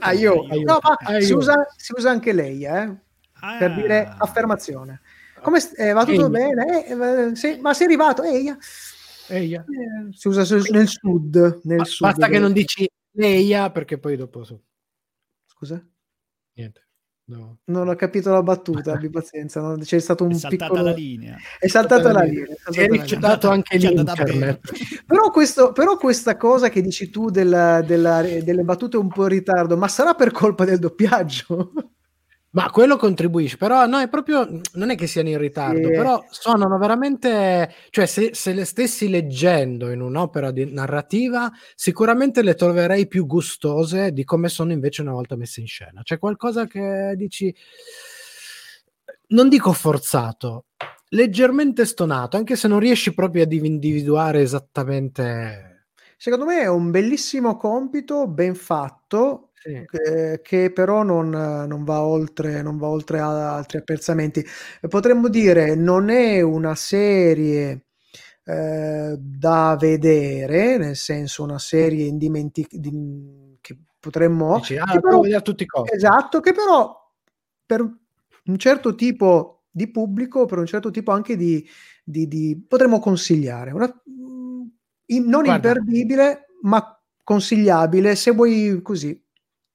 Aio. No, ma si usa, si usa anche l'eia, eh, ah. per dire affermazione. Come eh, va tutto eia. bene? Eh, eh, sì, ma sei arrivato, eia. Eia. Eh, si usa nel sud, nel ba- sud basta che non dici eia, perché poi dopo su. Scusa? Niente. No. Non ho capito la battuta, abbi pazienza, no? C'è stato un è saltata piccolo... la linea. È saltata la linea. È ricevuto anche l'internet. Però questo, però questa cosa che dici tu della, della, delle battute un po' in ritardo, ma sarà per colpa del doppiaggio? Ma quello contribuisce, però no, è proprio, non è che siano in ritardo, sì. però sono veramente, cioè se, se le stessi leggendo in un'opera di narrativa, sicuramente le troverei più gustose di come sono invece una volta messe in scena. C'è qualcosa che dici, non dico forzato, leggermente stonato, anche se non riesci proprio ad individuare esattamente. Secondo me è un bellissimo compito, ben fatto. Sì. Che, che però non, non va oltre, non va oltre a altri apprezzamenti. Potremmo dire non è una serie eh, da vedere, nel senso una serie indimentic- di, che potremmo Dici, ah, che però, vedere a tutti i costi. Esatto, che però per un certo tipo di pubblico, per un certo tipo anche di, di, di potremmo consigliare una, in, non Guarda. imperdibile, ma consigliabile se vuoi così.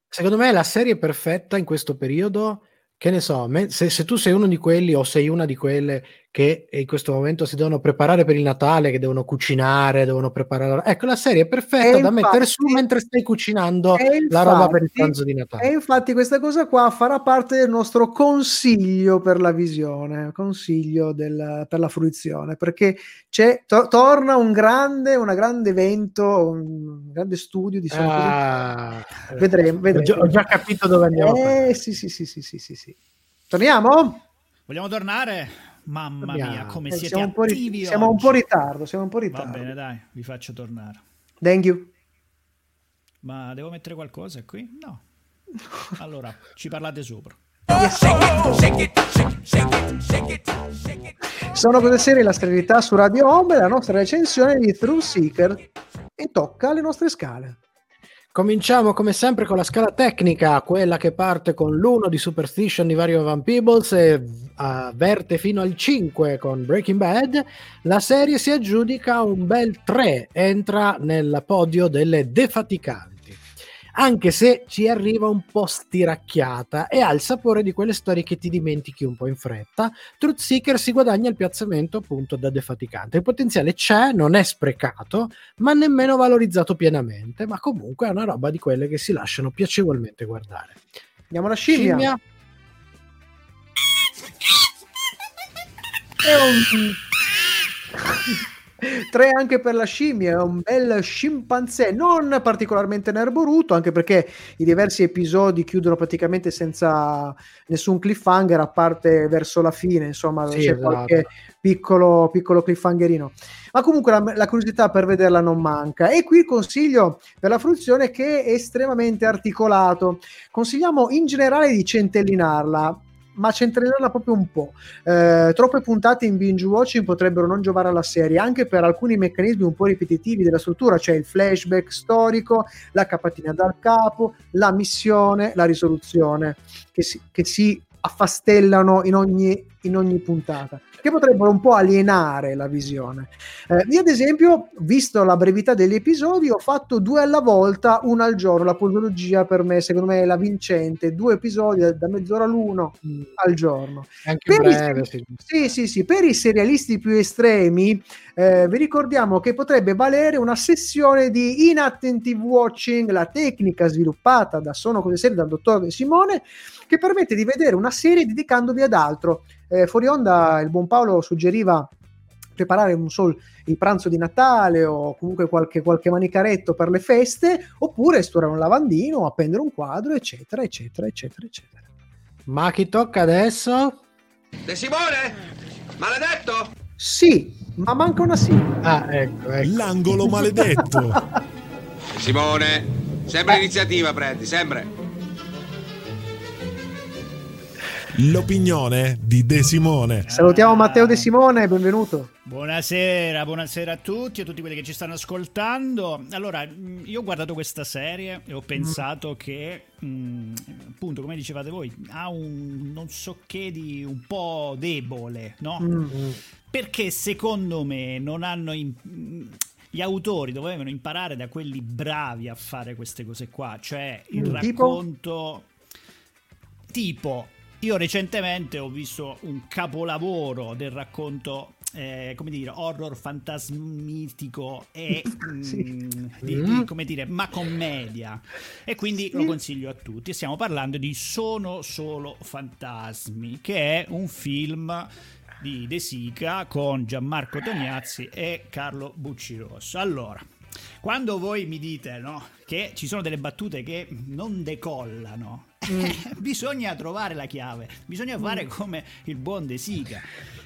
Secondo me è la serie perfetta in questo periodo, che ne so, se, se tu sei uno di quelli o sei una di quelle che in questo momento si devono preparare per il Natale, che devono cucinare, devono preparare... Ecco, la serie è perfetta e da infatti, mettere su mentre stai cucinando infatti, la roba per il pranzo di Natale. E infatti questa cosa qua farà parte del nostro consiglio per la visione, consiglio del, per la fruizione, perché c'è, to- torna un grande, una grande evento, un grande studio di... Ah, vedremo, vedremo. Ho già, ho già capito dove andiamo. Eh, sì, sì, sì, sì, sì, sì, sì. Torniamo? Vogliamo tornare? Mamma mia, come eh, siete siamo attivi un po' Siamo un po' in ritardo, siamo un po' ritardo. Va bene, dai, vi faccio tornare. Thank you. Ma devo mettere qualcosa qui? No. Allora, ci parlate sopra. Sono queste serie la serialità su Radio Home, la nostra recensione di Truth Seeker, e tocca le nostre scale. Cominciamo come sempre con la scala tecnica, quella che parte con l'uno di Superstition di Vario Van Peebles e avverte fino al cinque con Breaking Bad. La serie si aggiudica un bel tre, entra nel podio delle defaticanti, anche se ci arriva un po' stiracchiata e ha il sapore di quelle storie che ti dimentichi un po' in fretta. Truth Seeker si guadagna il piazzamento appunto da defaticante. Il potenziale c'è, non è sprecato, ma nemmeno valorizzato pienamente, ma comunque è una roba di quelle che si lasciano piacevolmente guardare. Andiamo alla scimmia. scimmia. Tre anche per la scimmia, è un bel scimpanzé non particolarmente nerboruto, anche perché i diversi episodi chiudono praticamente senza nessun cliffhanger, a parte verso la fine, insomma, sì, c'è esatto. qualche piccolo, piccolo cliffhangerino, ma comunque la, la curiosità per vederla non manca. E qui il consiglio per la fruizione, che è estremamente articolato, consigliamo in generale di centellinarla ma centrerà proprio un po'. Eh, troppe puntate in binge watching potrebbero non giovare alla serie, anche per alcuni meccanismi un po' ripetitivi della struttura, cioè il flashback storico, la capatina dal capo, la missione, la risoluzione, che si, che si affastellano in ogni, in ogni puntata, che potrebbero un po' alienare la visione. Eh, io ad esempio, visto la brevità degli episodi, ho fatto due alla volta, una al giorno. La podologia per me, secondo me, è la vincente. Due episodi da mezz'ora all'uno mm. al giorno. Anche per breve, i, sì. Sì, sì, sì. Per i serialisti più estremi, eh, vi ricordiamo che potrebbe valere una sessione di inattentive watching, la tecnica sviluppata da Sono Cose Serie, dal dottor Simone, che permette di vedere una serie dedicandovi ad altro. Eh, fuori onda il buon Paolo suggeriva preparare un sol il pranzo di Natale o comunque qualche, qualche manicaretto per le feste, oppure sturare un lavandino, appendere un quadro, eccetera eccetera eccetera eccetera. Ma chi tocca adesso? De Simone? Maledetto? Sì, ma manca una sigla. Ah, ecco, ecco. L'angolo maledetto. De Simone, sempre eh. iniziativa prendi, sempre. L'opinione di De Simone. Salutiamo Matteo De Simone, benvenuto. Buonasera, buonasera a tutti, a tutti quelli che ci stanno ascoltando. Allora, io ho guardato questa serie e ho pensato che, mh, appunto, come dicevate voi, ha un non so che di un po' debole, no? Mm. Perché secondo me non hanno... In... Gli autori dovevano imparare da quelli bravi a fare queste cose qua, cioè il tipo? racconto tipo... Io recentemente ho visto un capolavoro del racconto, eh, come dire, horror fantasmitico e sì. mh, di, di, come dire, ma commedia. E quindi sì. lo consiglio a tutti. Stiamo parlando di Sono Solo Fantasmi, che è un film di De Sica con Gianmarco Tognazzi e Carlo Buccirosso. Allora, quando voi mi dite, no, che ci sono delle battute che non decollano, mm. bisogna trovare la chiave, bisogna fare mm. come il buon De Sica,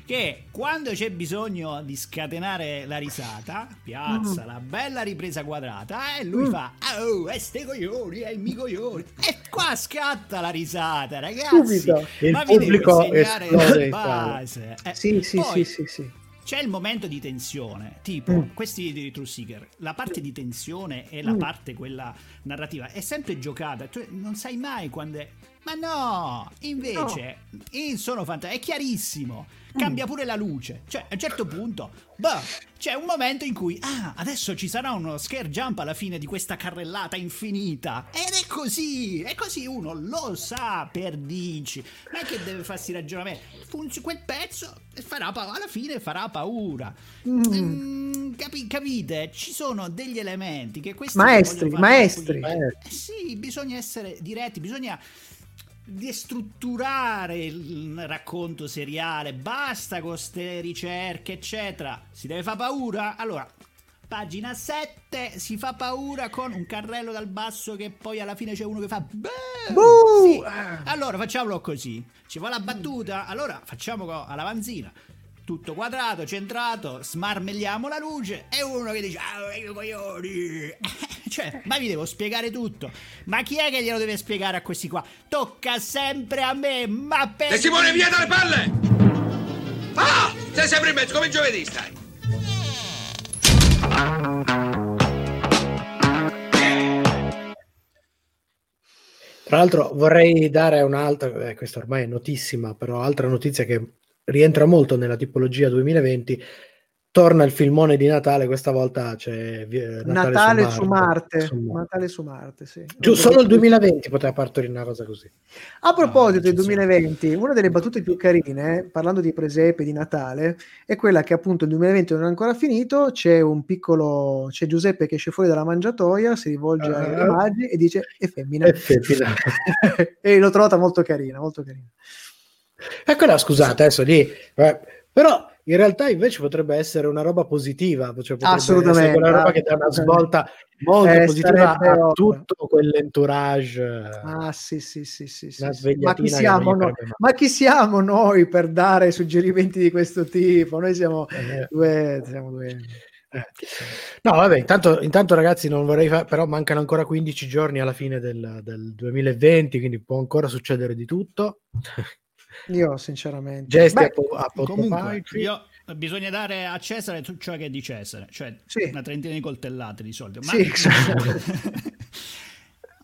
che quando c'è bisogno di scatenare la risata piazza mm. la bella ripresa quadrata e lui mm. fa oh, e ste coglioni, e mi coglioni, e qua scatta la risata, ragazzi. Subito. Il ma pubblico vi devo insegnare la base. Eh, sì, sì, poi, sì sì sì c'è il momento di tensione, tipo mm. questi di Truth Seekers, la parte di tensione e la mm. parte quella narrativa è sempre giocata, tu non sai mai quando è... Ma no, invece no. in Sono Fantasmi è chiarissimo, cambia mm. pure la luce, cioè a un certo punto bah, c'è un momento in cui ah, adesso ci sarà uno scare jump alla fine di questa carrellata infinita, ed è così, è così, uno lo sa per dici, non è che deve farsi ragionamento, funziona quel pezzo e farà pa- alla fine farà paura. mm. Mm, capi- capite, ci sono degli elementi che questi maestri maestri, maestri. Eh, sì, bisogna essere diretti, bisogna destrutturare il racconto seriale, basta con ste ricerche eccetera, si deve far paura. Allora, pagina sette si fa paura con un carrello dal basso che poi alla fine c'è uno che fa sì. Allora facciamolo così, ci vuole la battuta, allora facciamo alla vanzina, tutto quadrato, centrato, smarmelliamo la luce, e uno che dice ah, io coglioni. Cioè, ma vi devo spiegare tutto, ma chi è che glielo deve spiegare a questi qua? Tocca sempre a me, ma per... E Simone, via dalle palle! Ah! Sei sempre in mezzo, come il giovedì stai! Tra l'altro vorrei dare un'altra, eh, questa ormai è notissima, però altra notizia che rientra molto nella tipologia duemilaventi. Torna il filmone di Natale, questa volta c'è Natale, Natale su Marte. Su Marte. Su Marte. Natale su Marte, sì. Giù, solo il duemilaventi poteva partorire una cosa così. A proposito ah, del duemilaventi, una delle battute più carine, parlando di presepe di Natale, è quella che appunto il duemilaventi non è ancora finito, c'è un piccolo, c'è Giuseppe che esce fuori dalla mangiatoia, si rivolge uh, ai maggi e dice è femmina. È femmina. E l'ho trovata molto carina, molto carina. Eccola, scusate, adesso lì, eh, però... In realtà invece potrebbe essere una roba positiva, cioè assolutamente, essere quella roba che dà una svolta molto eh, positiva a tutto quell'entourage. Ah sì sì sì sì, sì, sì. Ma, chi siamo noi? Ma chi siamo noi per dare suggerimenti di questo tipo? Noi siamo eh. due, siamo due. Eh. No vabbè, intanto, intanto ragazzi non vorrei fa- però mancano ancora quindici giorni alla fine del, del duemilaventi, quindi può ancora succedere di tutto. Io sinceramente gesti Beh, a po- a comunque io, bisogna dare a Cesare tutto ciò che è di Cesare, cioè sì. una trentina di coltellate di solito, ma sì, esatto.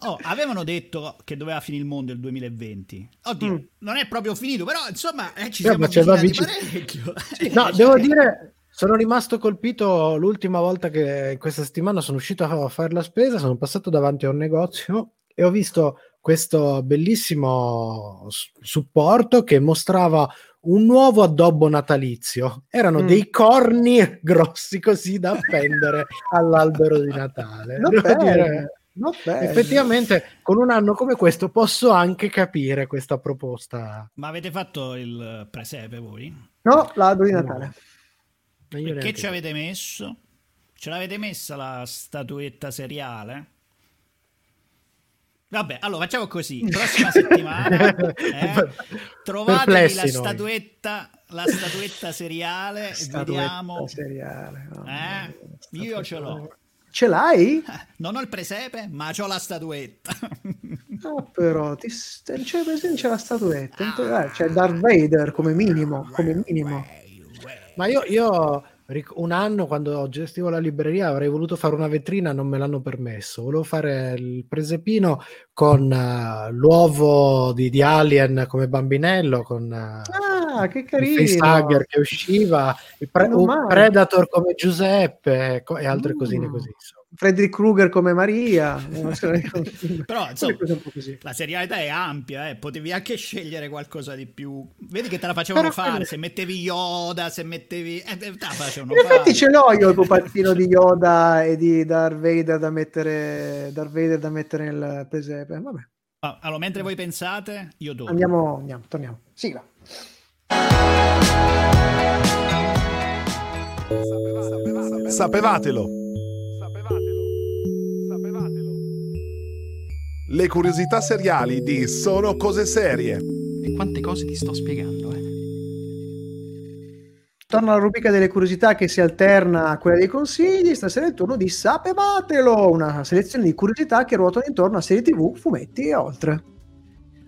Oh, avevano detto che doveva finire il mondo il duemilaventi. Oddio, mm. non è proprio finito, però insomma eh, ci siamo eh, avvicinati vici... parecchio. Sì, no, cioè... devo dire, sono rimasto colpito l'ultima volta che questa settimana sono uscito a fare la spesa, sono passato davanti a un negozio e ho visto questo bellissimo supporto che mostrava un nuovo addobbo natalizio. Erano mm. dei corni grossi così da appendere all'albero di Natale. Non devo dire... No, beh, effettivamente con un anno come questo posso anche capire questa proposta. Ma avete fatto il presepe voi? No, l'albero di Natale no. Che ci avete messo? Ce l'avete messa la statuetta seriale? Vabbè, allora facciamo così. Prossima settimana eh, trovatevi la statuetta, la statuetta seriale, statuetta vediamo seriale. Oh, eh? Io ce l'ho. Ce l'hai? Non ho il presepe, ma c'ho la statuetta. No, però ti, c'è, c'è la statuetta, ah, c'è Darth Vader come minimo, come minimo. Ma io, io un anno quando gestivo la libreria avrei voluto fare una vetrina, non me l'hanno permesso. Volevo fare il presepino con uh, l'uovo di, di Alien come bambinello, con uh, ah, che carino, il facehugger che usciva, il pre- un Predator come Giuseppe co- e altre mm. cosine così. Insomma. Freddy Krueger come Maria. Però insomma, la serialità è ampia, eh. Potevi anche scegliere qualcosa di più. Vedi che te la facevano Però, fare, se mettevi Yoda, se mettevi eh, te la facevano in fare. Infatti ce l'ho io il pupazzino di Yoda e di Darth Vader da mettere Darth Vader da mettere nel presepe. Vabbè. Ah, allora, mentre voi pensate, io dopo. Andiamo, andiamo, torniamo. Sigla. Sapevatelo. Sapevatelo. Le curiosità seriali di Sono Cose Serie. E quante cose ti sto spiegando, eh? Torna alla rubrica delle curiosità che si alterna a quella dei consigli. Stasera è il turno di Sapevatelo, una selezione di curiosità che ruotano intorno a serie tivù, fumetti e oltre.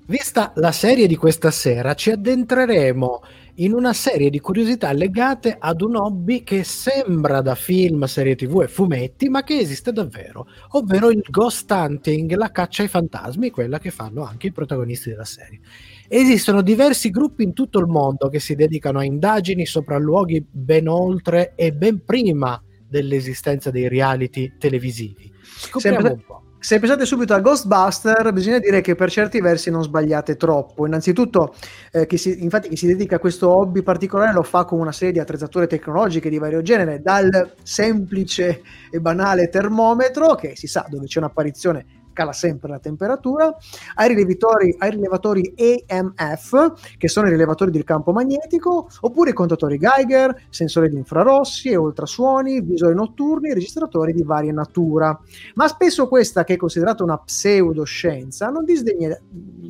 Vista la serie di questa sera, ci addentreremo in una serie di curiosità legate ad un hobby che sembra da film, serie tivù e fumetti, ma che esiste davvero, ovvero il ghost hunting, la caccia ai fantasmi, quella che fanno anche i protagonisti della serie. Esistono diversi gruppi in tutto il mondo che si dedicano a indagini, sopralluoghi ben oltre e ben prima dell'esistenza dei reality televisivi. Scopriamo sempre... un po'. Se pensate subito a Ghostbuster, bisogna dire che per certi versi non sbagliate troppo. Innanzitutto, eh, chi si, infatti, chi si dedica a questo hobby particolare lo fa con una serie di attrezzature tecnologiche di vario genere, dal semplice e banale termometro, che si sa dove c'è un'apparizione cala sempre la temperatura, ai rilevatori, ai rilevatori A M F, che sono i rilevatori del campo magnetico, oppure i contatori Geiger, sensori di infrarossi e ultrasuoni, visori notturni, registratori di varia natura. Ma spesso questa, che è considerata una pseudoscienza, non disdegna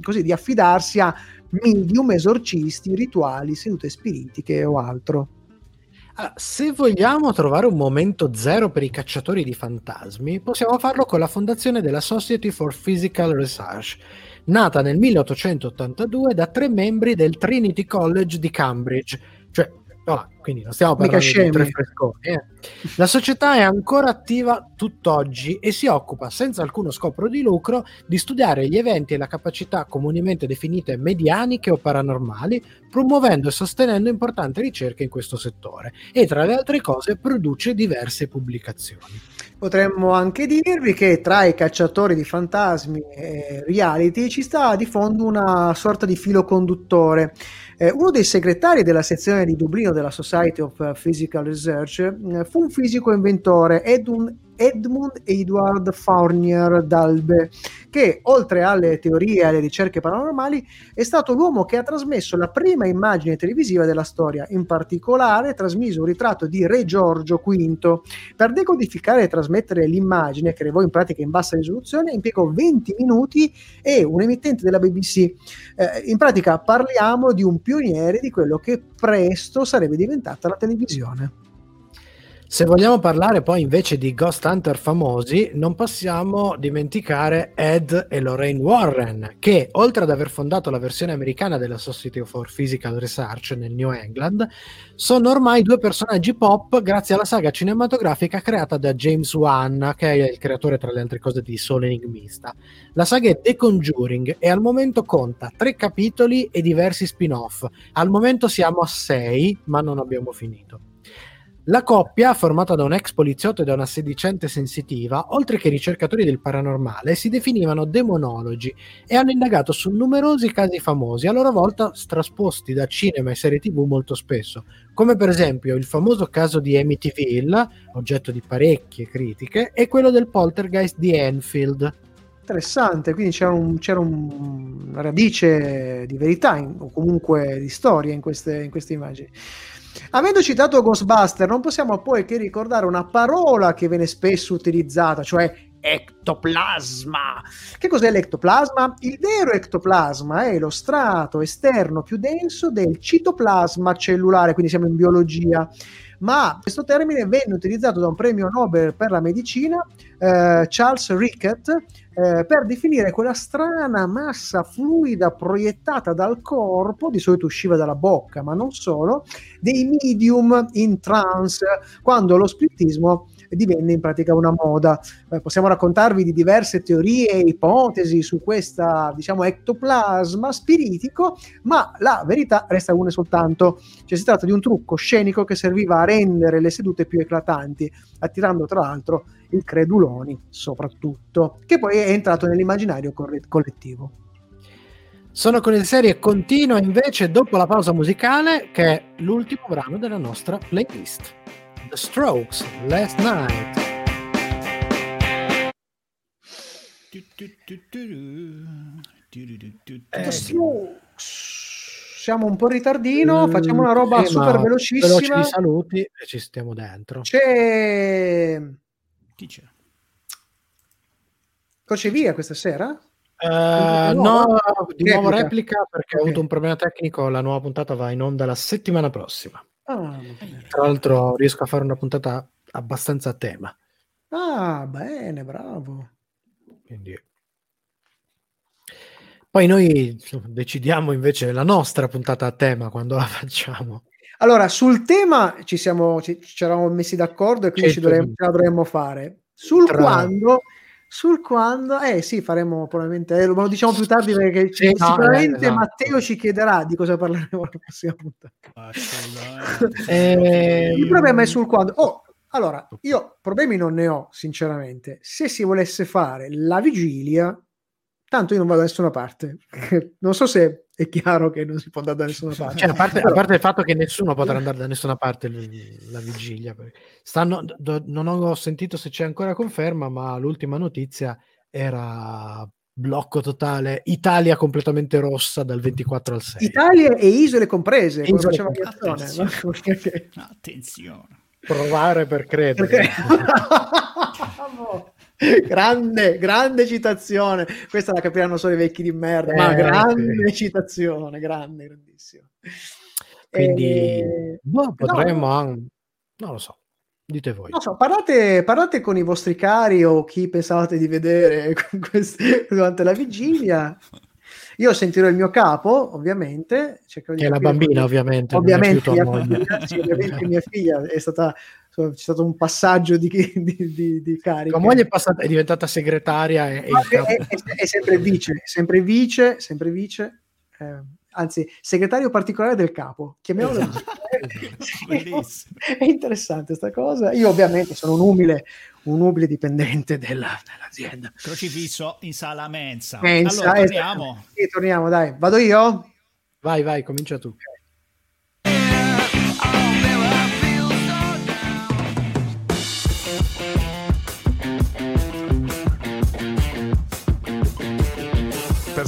così di affidarsi a medium, esorcisti, rituali, sedute spiritiche o altro. Se vogliamo trovare un momento zero per i cacciatori di fantasmi, possiamo farlo con la fondazione della Society for Physical Research, nata nel milleottocentottantadue da tre membri del Trinity College di Cambridge, cioè no, quindi non stiamo parlando di tre fresconi, eh. La società è ancora attiva tutt'oggi e si occupa, senza alcuno scopo di lucro, di studiare gli eventi e la capacità comunemente definite medianiche o paranormali, promuovendo e sostenendo importanti ricerche in questo settore e, tra le altre cose, produce diverse pubblicazioni. Potremmo anche dirvi che tra i cacciatori di fantasmi e reality ci sta di fondo una sorta di filo conduttore. Eh, uno dei segretari della sezione di Dublino della Society of Physical Research eh, fu un fisico inventore, Edmund, Edmund Edward Fournier d'Albe, che oltre alle teorie e alle ricerche paranormali è stato l'uomo che ha trasmesso la prima immagine televisiva della storia. In particolare trasmise un ritratto di re Giorgio quinto. Per decodificare e trasmettere l'immagine, che arrivò in pratica in bassa risoluzione, impiegò venti minuti e un emittente della B B C. Eh, in pratica parliamo di un pioniere di quello che presto sarebbe diventata la televisione. Se vogliamo parlare poi invece di Ghost Hunter famosi, non possiamo dimenticare Ed e Lorraine Warren, che oltre ad aver fondato la versione americana della Society for Physical Research nel New England, sono ormai due personaggi pop grazie alla saga cinematografica creata da James Wan, che è il creatore tra le altre cose di Solo Enigmista. La saga è The Conjuring e al momento conta tre capitoli e diversi spin-off. Al momento siamo a sei, ma non abbiamo finito. La coppia, formata da un ex poliziotto e da una sedicente sensitiva, oltre che ricercatori del paranormale, si definivano demonologi e hanno indagato su numerosi casi famosi, a loro volta trasposti da cinema e serie tv molto spesso, come per esempio il famoso caso di Amityville, oggetto di parecchie critiche, e quello del poltergeist di Enfield. Interessante, quindi c'era, un, c'era un, una radice di verità in, o comunque di storia in queste, in queste immagini. Avendo citato Ghostbuster, non possiamo poi che ricordare una parola che viene spesso utilizzata, cioè ectoplasma. Che cos'è l'ectoplasma? Il vero ectoplasma è lo strato esterno più denso del citoplasma cellulare, quindi siamo in biologia. Ma questo termine venne utilizzato da un premio Nobel per la medicina, eh, Charles Rickett, eh, per definire quella strana massa fluida proiettata dal corpo, di solito usciva dalla bocca, ma non solo, dei medium in trance, quando lo spiritismo divenne in pratica una moda. Eh, possiamo raccontarvi di diverse teorie e ipotesi su questa, diciamo, ectoplasma spiritico, ma la verità resta una soltanto. Cioè, si tratta di un trucco scenico che serviva a rendere le sedute più eclatanti, attirando tra l'altro i creduloni soprattutto, che poi è entrato nell'immaginario corre- collettivo. Sono con le serie continua invece dopo la pausa musicale, che è l'ultimo brano della nostra playlist. The Strokes, Last Night. The Strokes. Siamo un po' in ritardino, mm, facciamo una roba sì, super velocissima. Veloci di saluti e ci stiamo dentro. C'è... Chi c'è? Crocevia questa sera? Uh, no, di replica. nuovo replica perché okay. ho avuto un problema tecnico. La nuova puntata va in onda la settimana prossima. Ah, tra l'altro riesco a fare una puntata abbastanza a tema. Ah, bene, bravo. Quindi poi noi decidiamo invece la nostra puntata a tema quando la facciamo. Allora, sul tema ci siamo ci, ci eravamo messi d'accordo e quindi ci dovremmo, ce la dovremmo fare. Sul tra... quando sul quando eh sì faremo probabilmente eh, lo diciamo più tardi perché sì, sicuramente no, no, no. Matteo ci chiederà di cosa parleremo alla prossima puntata. eh, il problema è sul quando. Oh, allora io problemi non ne ho sinceramente. Se si volesse fare la vigilia, tanto io non vado da nessuna parte. Non so se è chiaro che non si può andare da nessuna parte. Cioè, a, parte Però... a parte il fatto che nessuno potrà andare da nessuna parte la vigilia. Stanno, do, non ho sentito se c'è ancora conferma, ma l'ultima notizia era blocco totale, Italia completamente rossa dal ventiquattro al sei. Italia e isole comprese. E isole come faceva attenzione. Attenzione. attenzione. Provare per credere. Perché... grande grande citazione, questa la capiranno solo i vecchi di merda, eh, ma grande sì. citazione grande grandissima quindi eh, no, potremmo no, anche... non lo so, dite voi, non so, parlate, parlate con i vostri cari o chi pensavate di vedere con queste, durante la vigilia. Io sentirò il mio capo, ovviamente. Cercherò che è la bambina, ovviamente. Ovviamente, mia figlia, sì, ovviamente mia figlia è stata. C'è stato un passaggio di, di, di, di carica. Tua moglie è, passata, è diventata segretaria. E, e è, è, è sempre vice, sempre vice, sempre vice. Eh, anzi, segretario particolare del capo. Chiamiamolo. Esatto. È interessante sta cosa. Io ovviamente sono un umile, un umile dipendente della, dell'azienda. Crocifisso in sala mensa. mensa allora torniamo. Sì, torniamo, dai. Vado io? Vai, vai, comincia tu. Per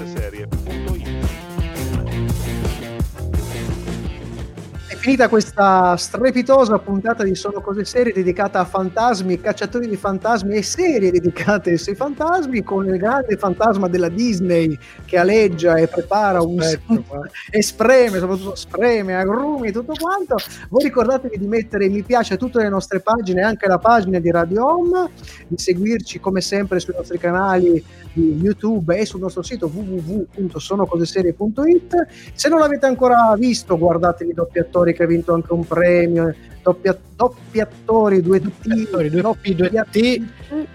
E finita questa strepitosa puntata di Sono Cose Serie dedicata a fantasmi, cacciatori di fantasmi e serie dedicate sui fantasmi, con il grande fantasma della Disney che aleggia e prepara un spettro, e spreme, soprattutto spreme, agrumi e tutto quanto. Voi ricordatevi di mettere mi piace a tutte le nostre pagine, anche la pagina di Radio Home, di seguirci come sempre sui nostri canali di YouTube e sul nostro sito w w w punto sono cose serie punto i t. Se non l'avete ancora visto, guardatevi Doppi Attori, che ha vinto anche un premio, Doppi Attori due T,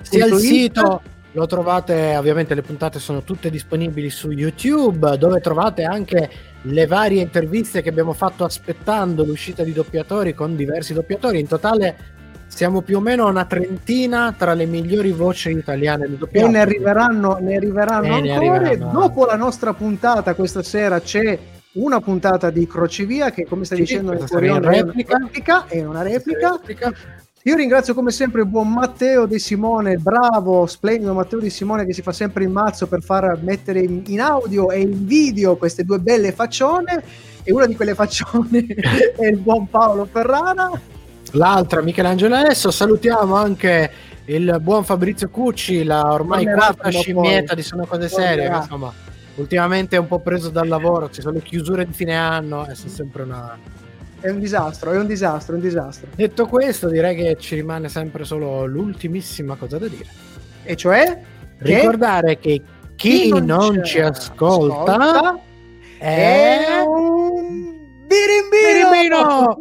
sia il sito lo trovate, ovviamente le puntate sono tutte disponibili su YouTube, dove trovate anche le varie interviste che abbiamo fatto aspettando l'uscita di Doppiatori con diversi doppiatori. In totale siamo più o meno a una trentina tra le migliori voci italiane di doppiaggio. E ne arriveranno, ne arriveranno ancora. Ne arriveranno. Dopo la nostra puntata questa sera c'è una puntata di Crocevia che, come stai sì, dicendo, è una replica. replica è una replica. Io ringrazio come sempre il buon Matteo De Simone, bravo, splendido Matteo De Simone, che si fa sempre in mazzo per far mettere in audio e in video queste due belle faccione, e una di quelle faccione è il buon Paolo Ferrara, l'altra Michelangelo Alesso. Salutiamo anche il buon Fabrizio Cucci, la ormai quarta scimmietta poi. Di Sono Cose Serie, poi, insomma, ultimamente è un po' preso dal lavoro, ci sono le chiusure di fine anno e sono sempre una... È un disastro, è un disastro, è un disastro. Detto questo, direi che ci rimane sempre solo l'ultimissima cosa da dire. E cioè? Che ricordare che chi, chi non, non ci ascolta, ascolta è... è un birimbino!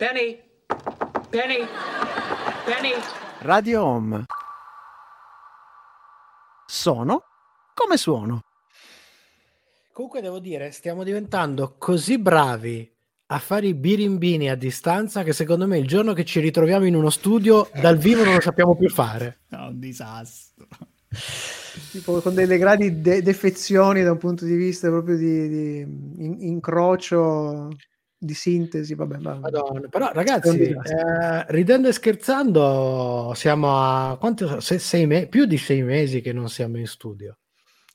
Penny, Penny, Penny. Radio Home. Sono come suono. Comunque devo dire, stiamo diventando così bravi a fare i birimbini a distanza che secondo me il giorno che ci ritroviamo in uno studio dal vivo non lo sappiamo più fare. È un disastro. Tipo con delle grandi de- defezioni da un punto di vista proprio di, di in- incrocio... di sintesi, vabbè, vabbè. Madonna, però ragazzi, eh, ridendo e scherzando siamo a quanto, se, sei me- più di sei mesi che non siamo in studio.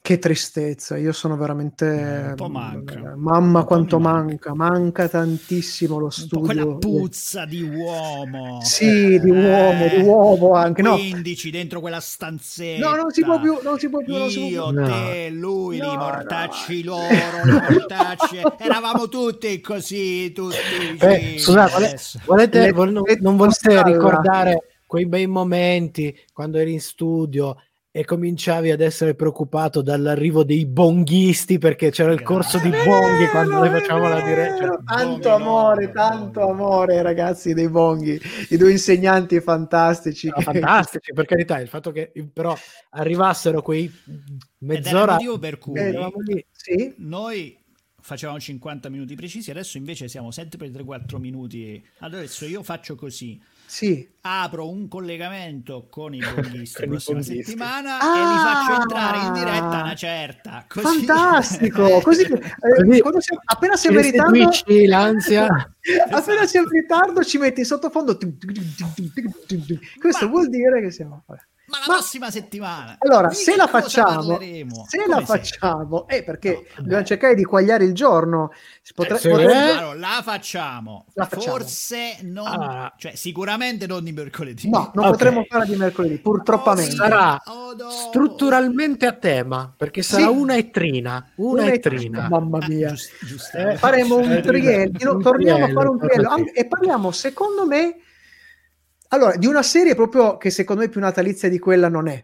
Che tristezza, io sono veramente un po' manca. Mamma po quanto manca. manca, manca tantissimo lo studio. Un po' quella puzza di uomo. Sì, di eh, uomo, di uomo anche, no. quindici dentro quella stanzetta. No, non si può più, non si può più. Io, non si può più. te, lui, no, li mortacci no. loro, li mortacci. Eravamo tutti così, tutti. Eh, scusate, volete, le, vol- non, non volete ricordare quei bei momenti quando eri in studio e cominciavi ad essere preoccupato dall'arrivo dei bonghisti, perché c'era il corso di bonghi quando noi facciamo la diretta. Tanto amore, tanto amore ragazzi dei bonghi, i due insegnanti fantastici. No, fantastici, per carità, il fatto che però arrivassero quei mezz'ora... Ed era il motivo per cui eh, sì? noi facevamo cinquanta minuti precisi, adesso invece siamo sempre per tre quattro minuti. Allora adesso io faccio così. Sì. Apro un collegamento con i bonghisti la prossima bonghisti. settimana ah, e li faccio entrare in diretta una certa. Così. Fantastico! Così, eh, quando siamo, appena siamo in ritardo, l'ansia. appena siamo in ritardo ci metti in sottofondo. Questo ma, vuol dire che siamo. Vabbè. Ma la ma, prossima settimana. Allora, Quindi se la facciamo, se Come la facciamo, è eh, perché no, dobbiamo cercare di quagliare il giorno. Si potre, eh, se potre... è... allora, la, facciamo. la facciamo. Forse non, allora. cioè sicuramente non di mercoledì. No, non okay. potremmo fare di mercoledì, purtroppamente. Oh, sarà oh, no. strutturalmente a tema, perché sarà sì. una e trina, una, una e trina. Mamma mia. Ah, giusto, giusto, eh, faremo un triello, torniamo a fare un triello e parliamo, secondo me, allora, di una serie proprio che secondo me più natalizia di quella non è.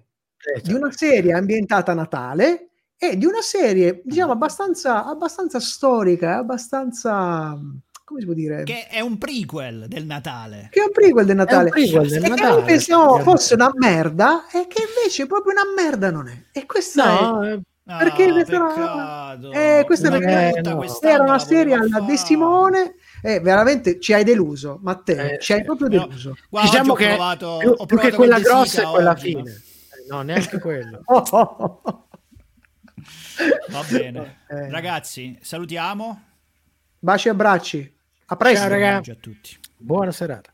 Esatto. Di una serie ambientata a Natale e di una serie, diciamo, abbastanza, abbastanza storica, abbastanza... come si può dire? Che è un prequel del Natale. Che è un prequel del Natale. È un prequel del e Natale. Che noi pensiamo fosse una merda e che invece proprio una merda non è. E questa no, è... Ah, perché questa, eh, questa una è una, no. era una serie alla De Simone, eh, veramente ci hai deluso, Matteo, eh, ci hai proprio eh, deluso. Guarda, diciamo che ho provato, più, ho più che quella grossa e quella oggi, fine, no, no neanche quella. Oh, oh, oh. Va bene, eh. Ragazzi, salutiamo, baci e abbracci, a presto, ciao, ragazzi, a tutti, buona serata.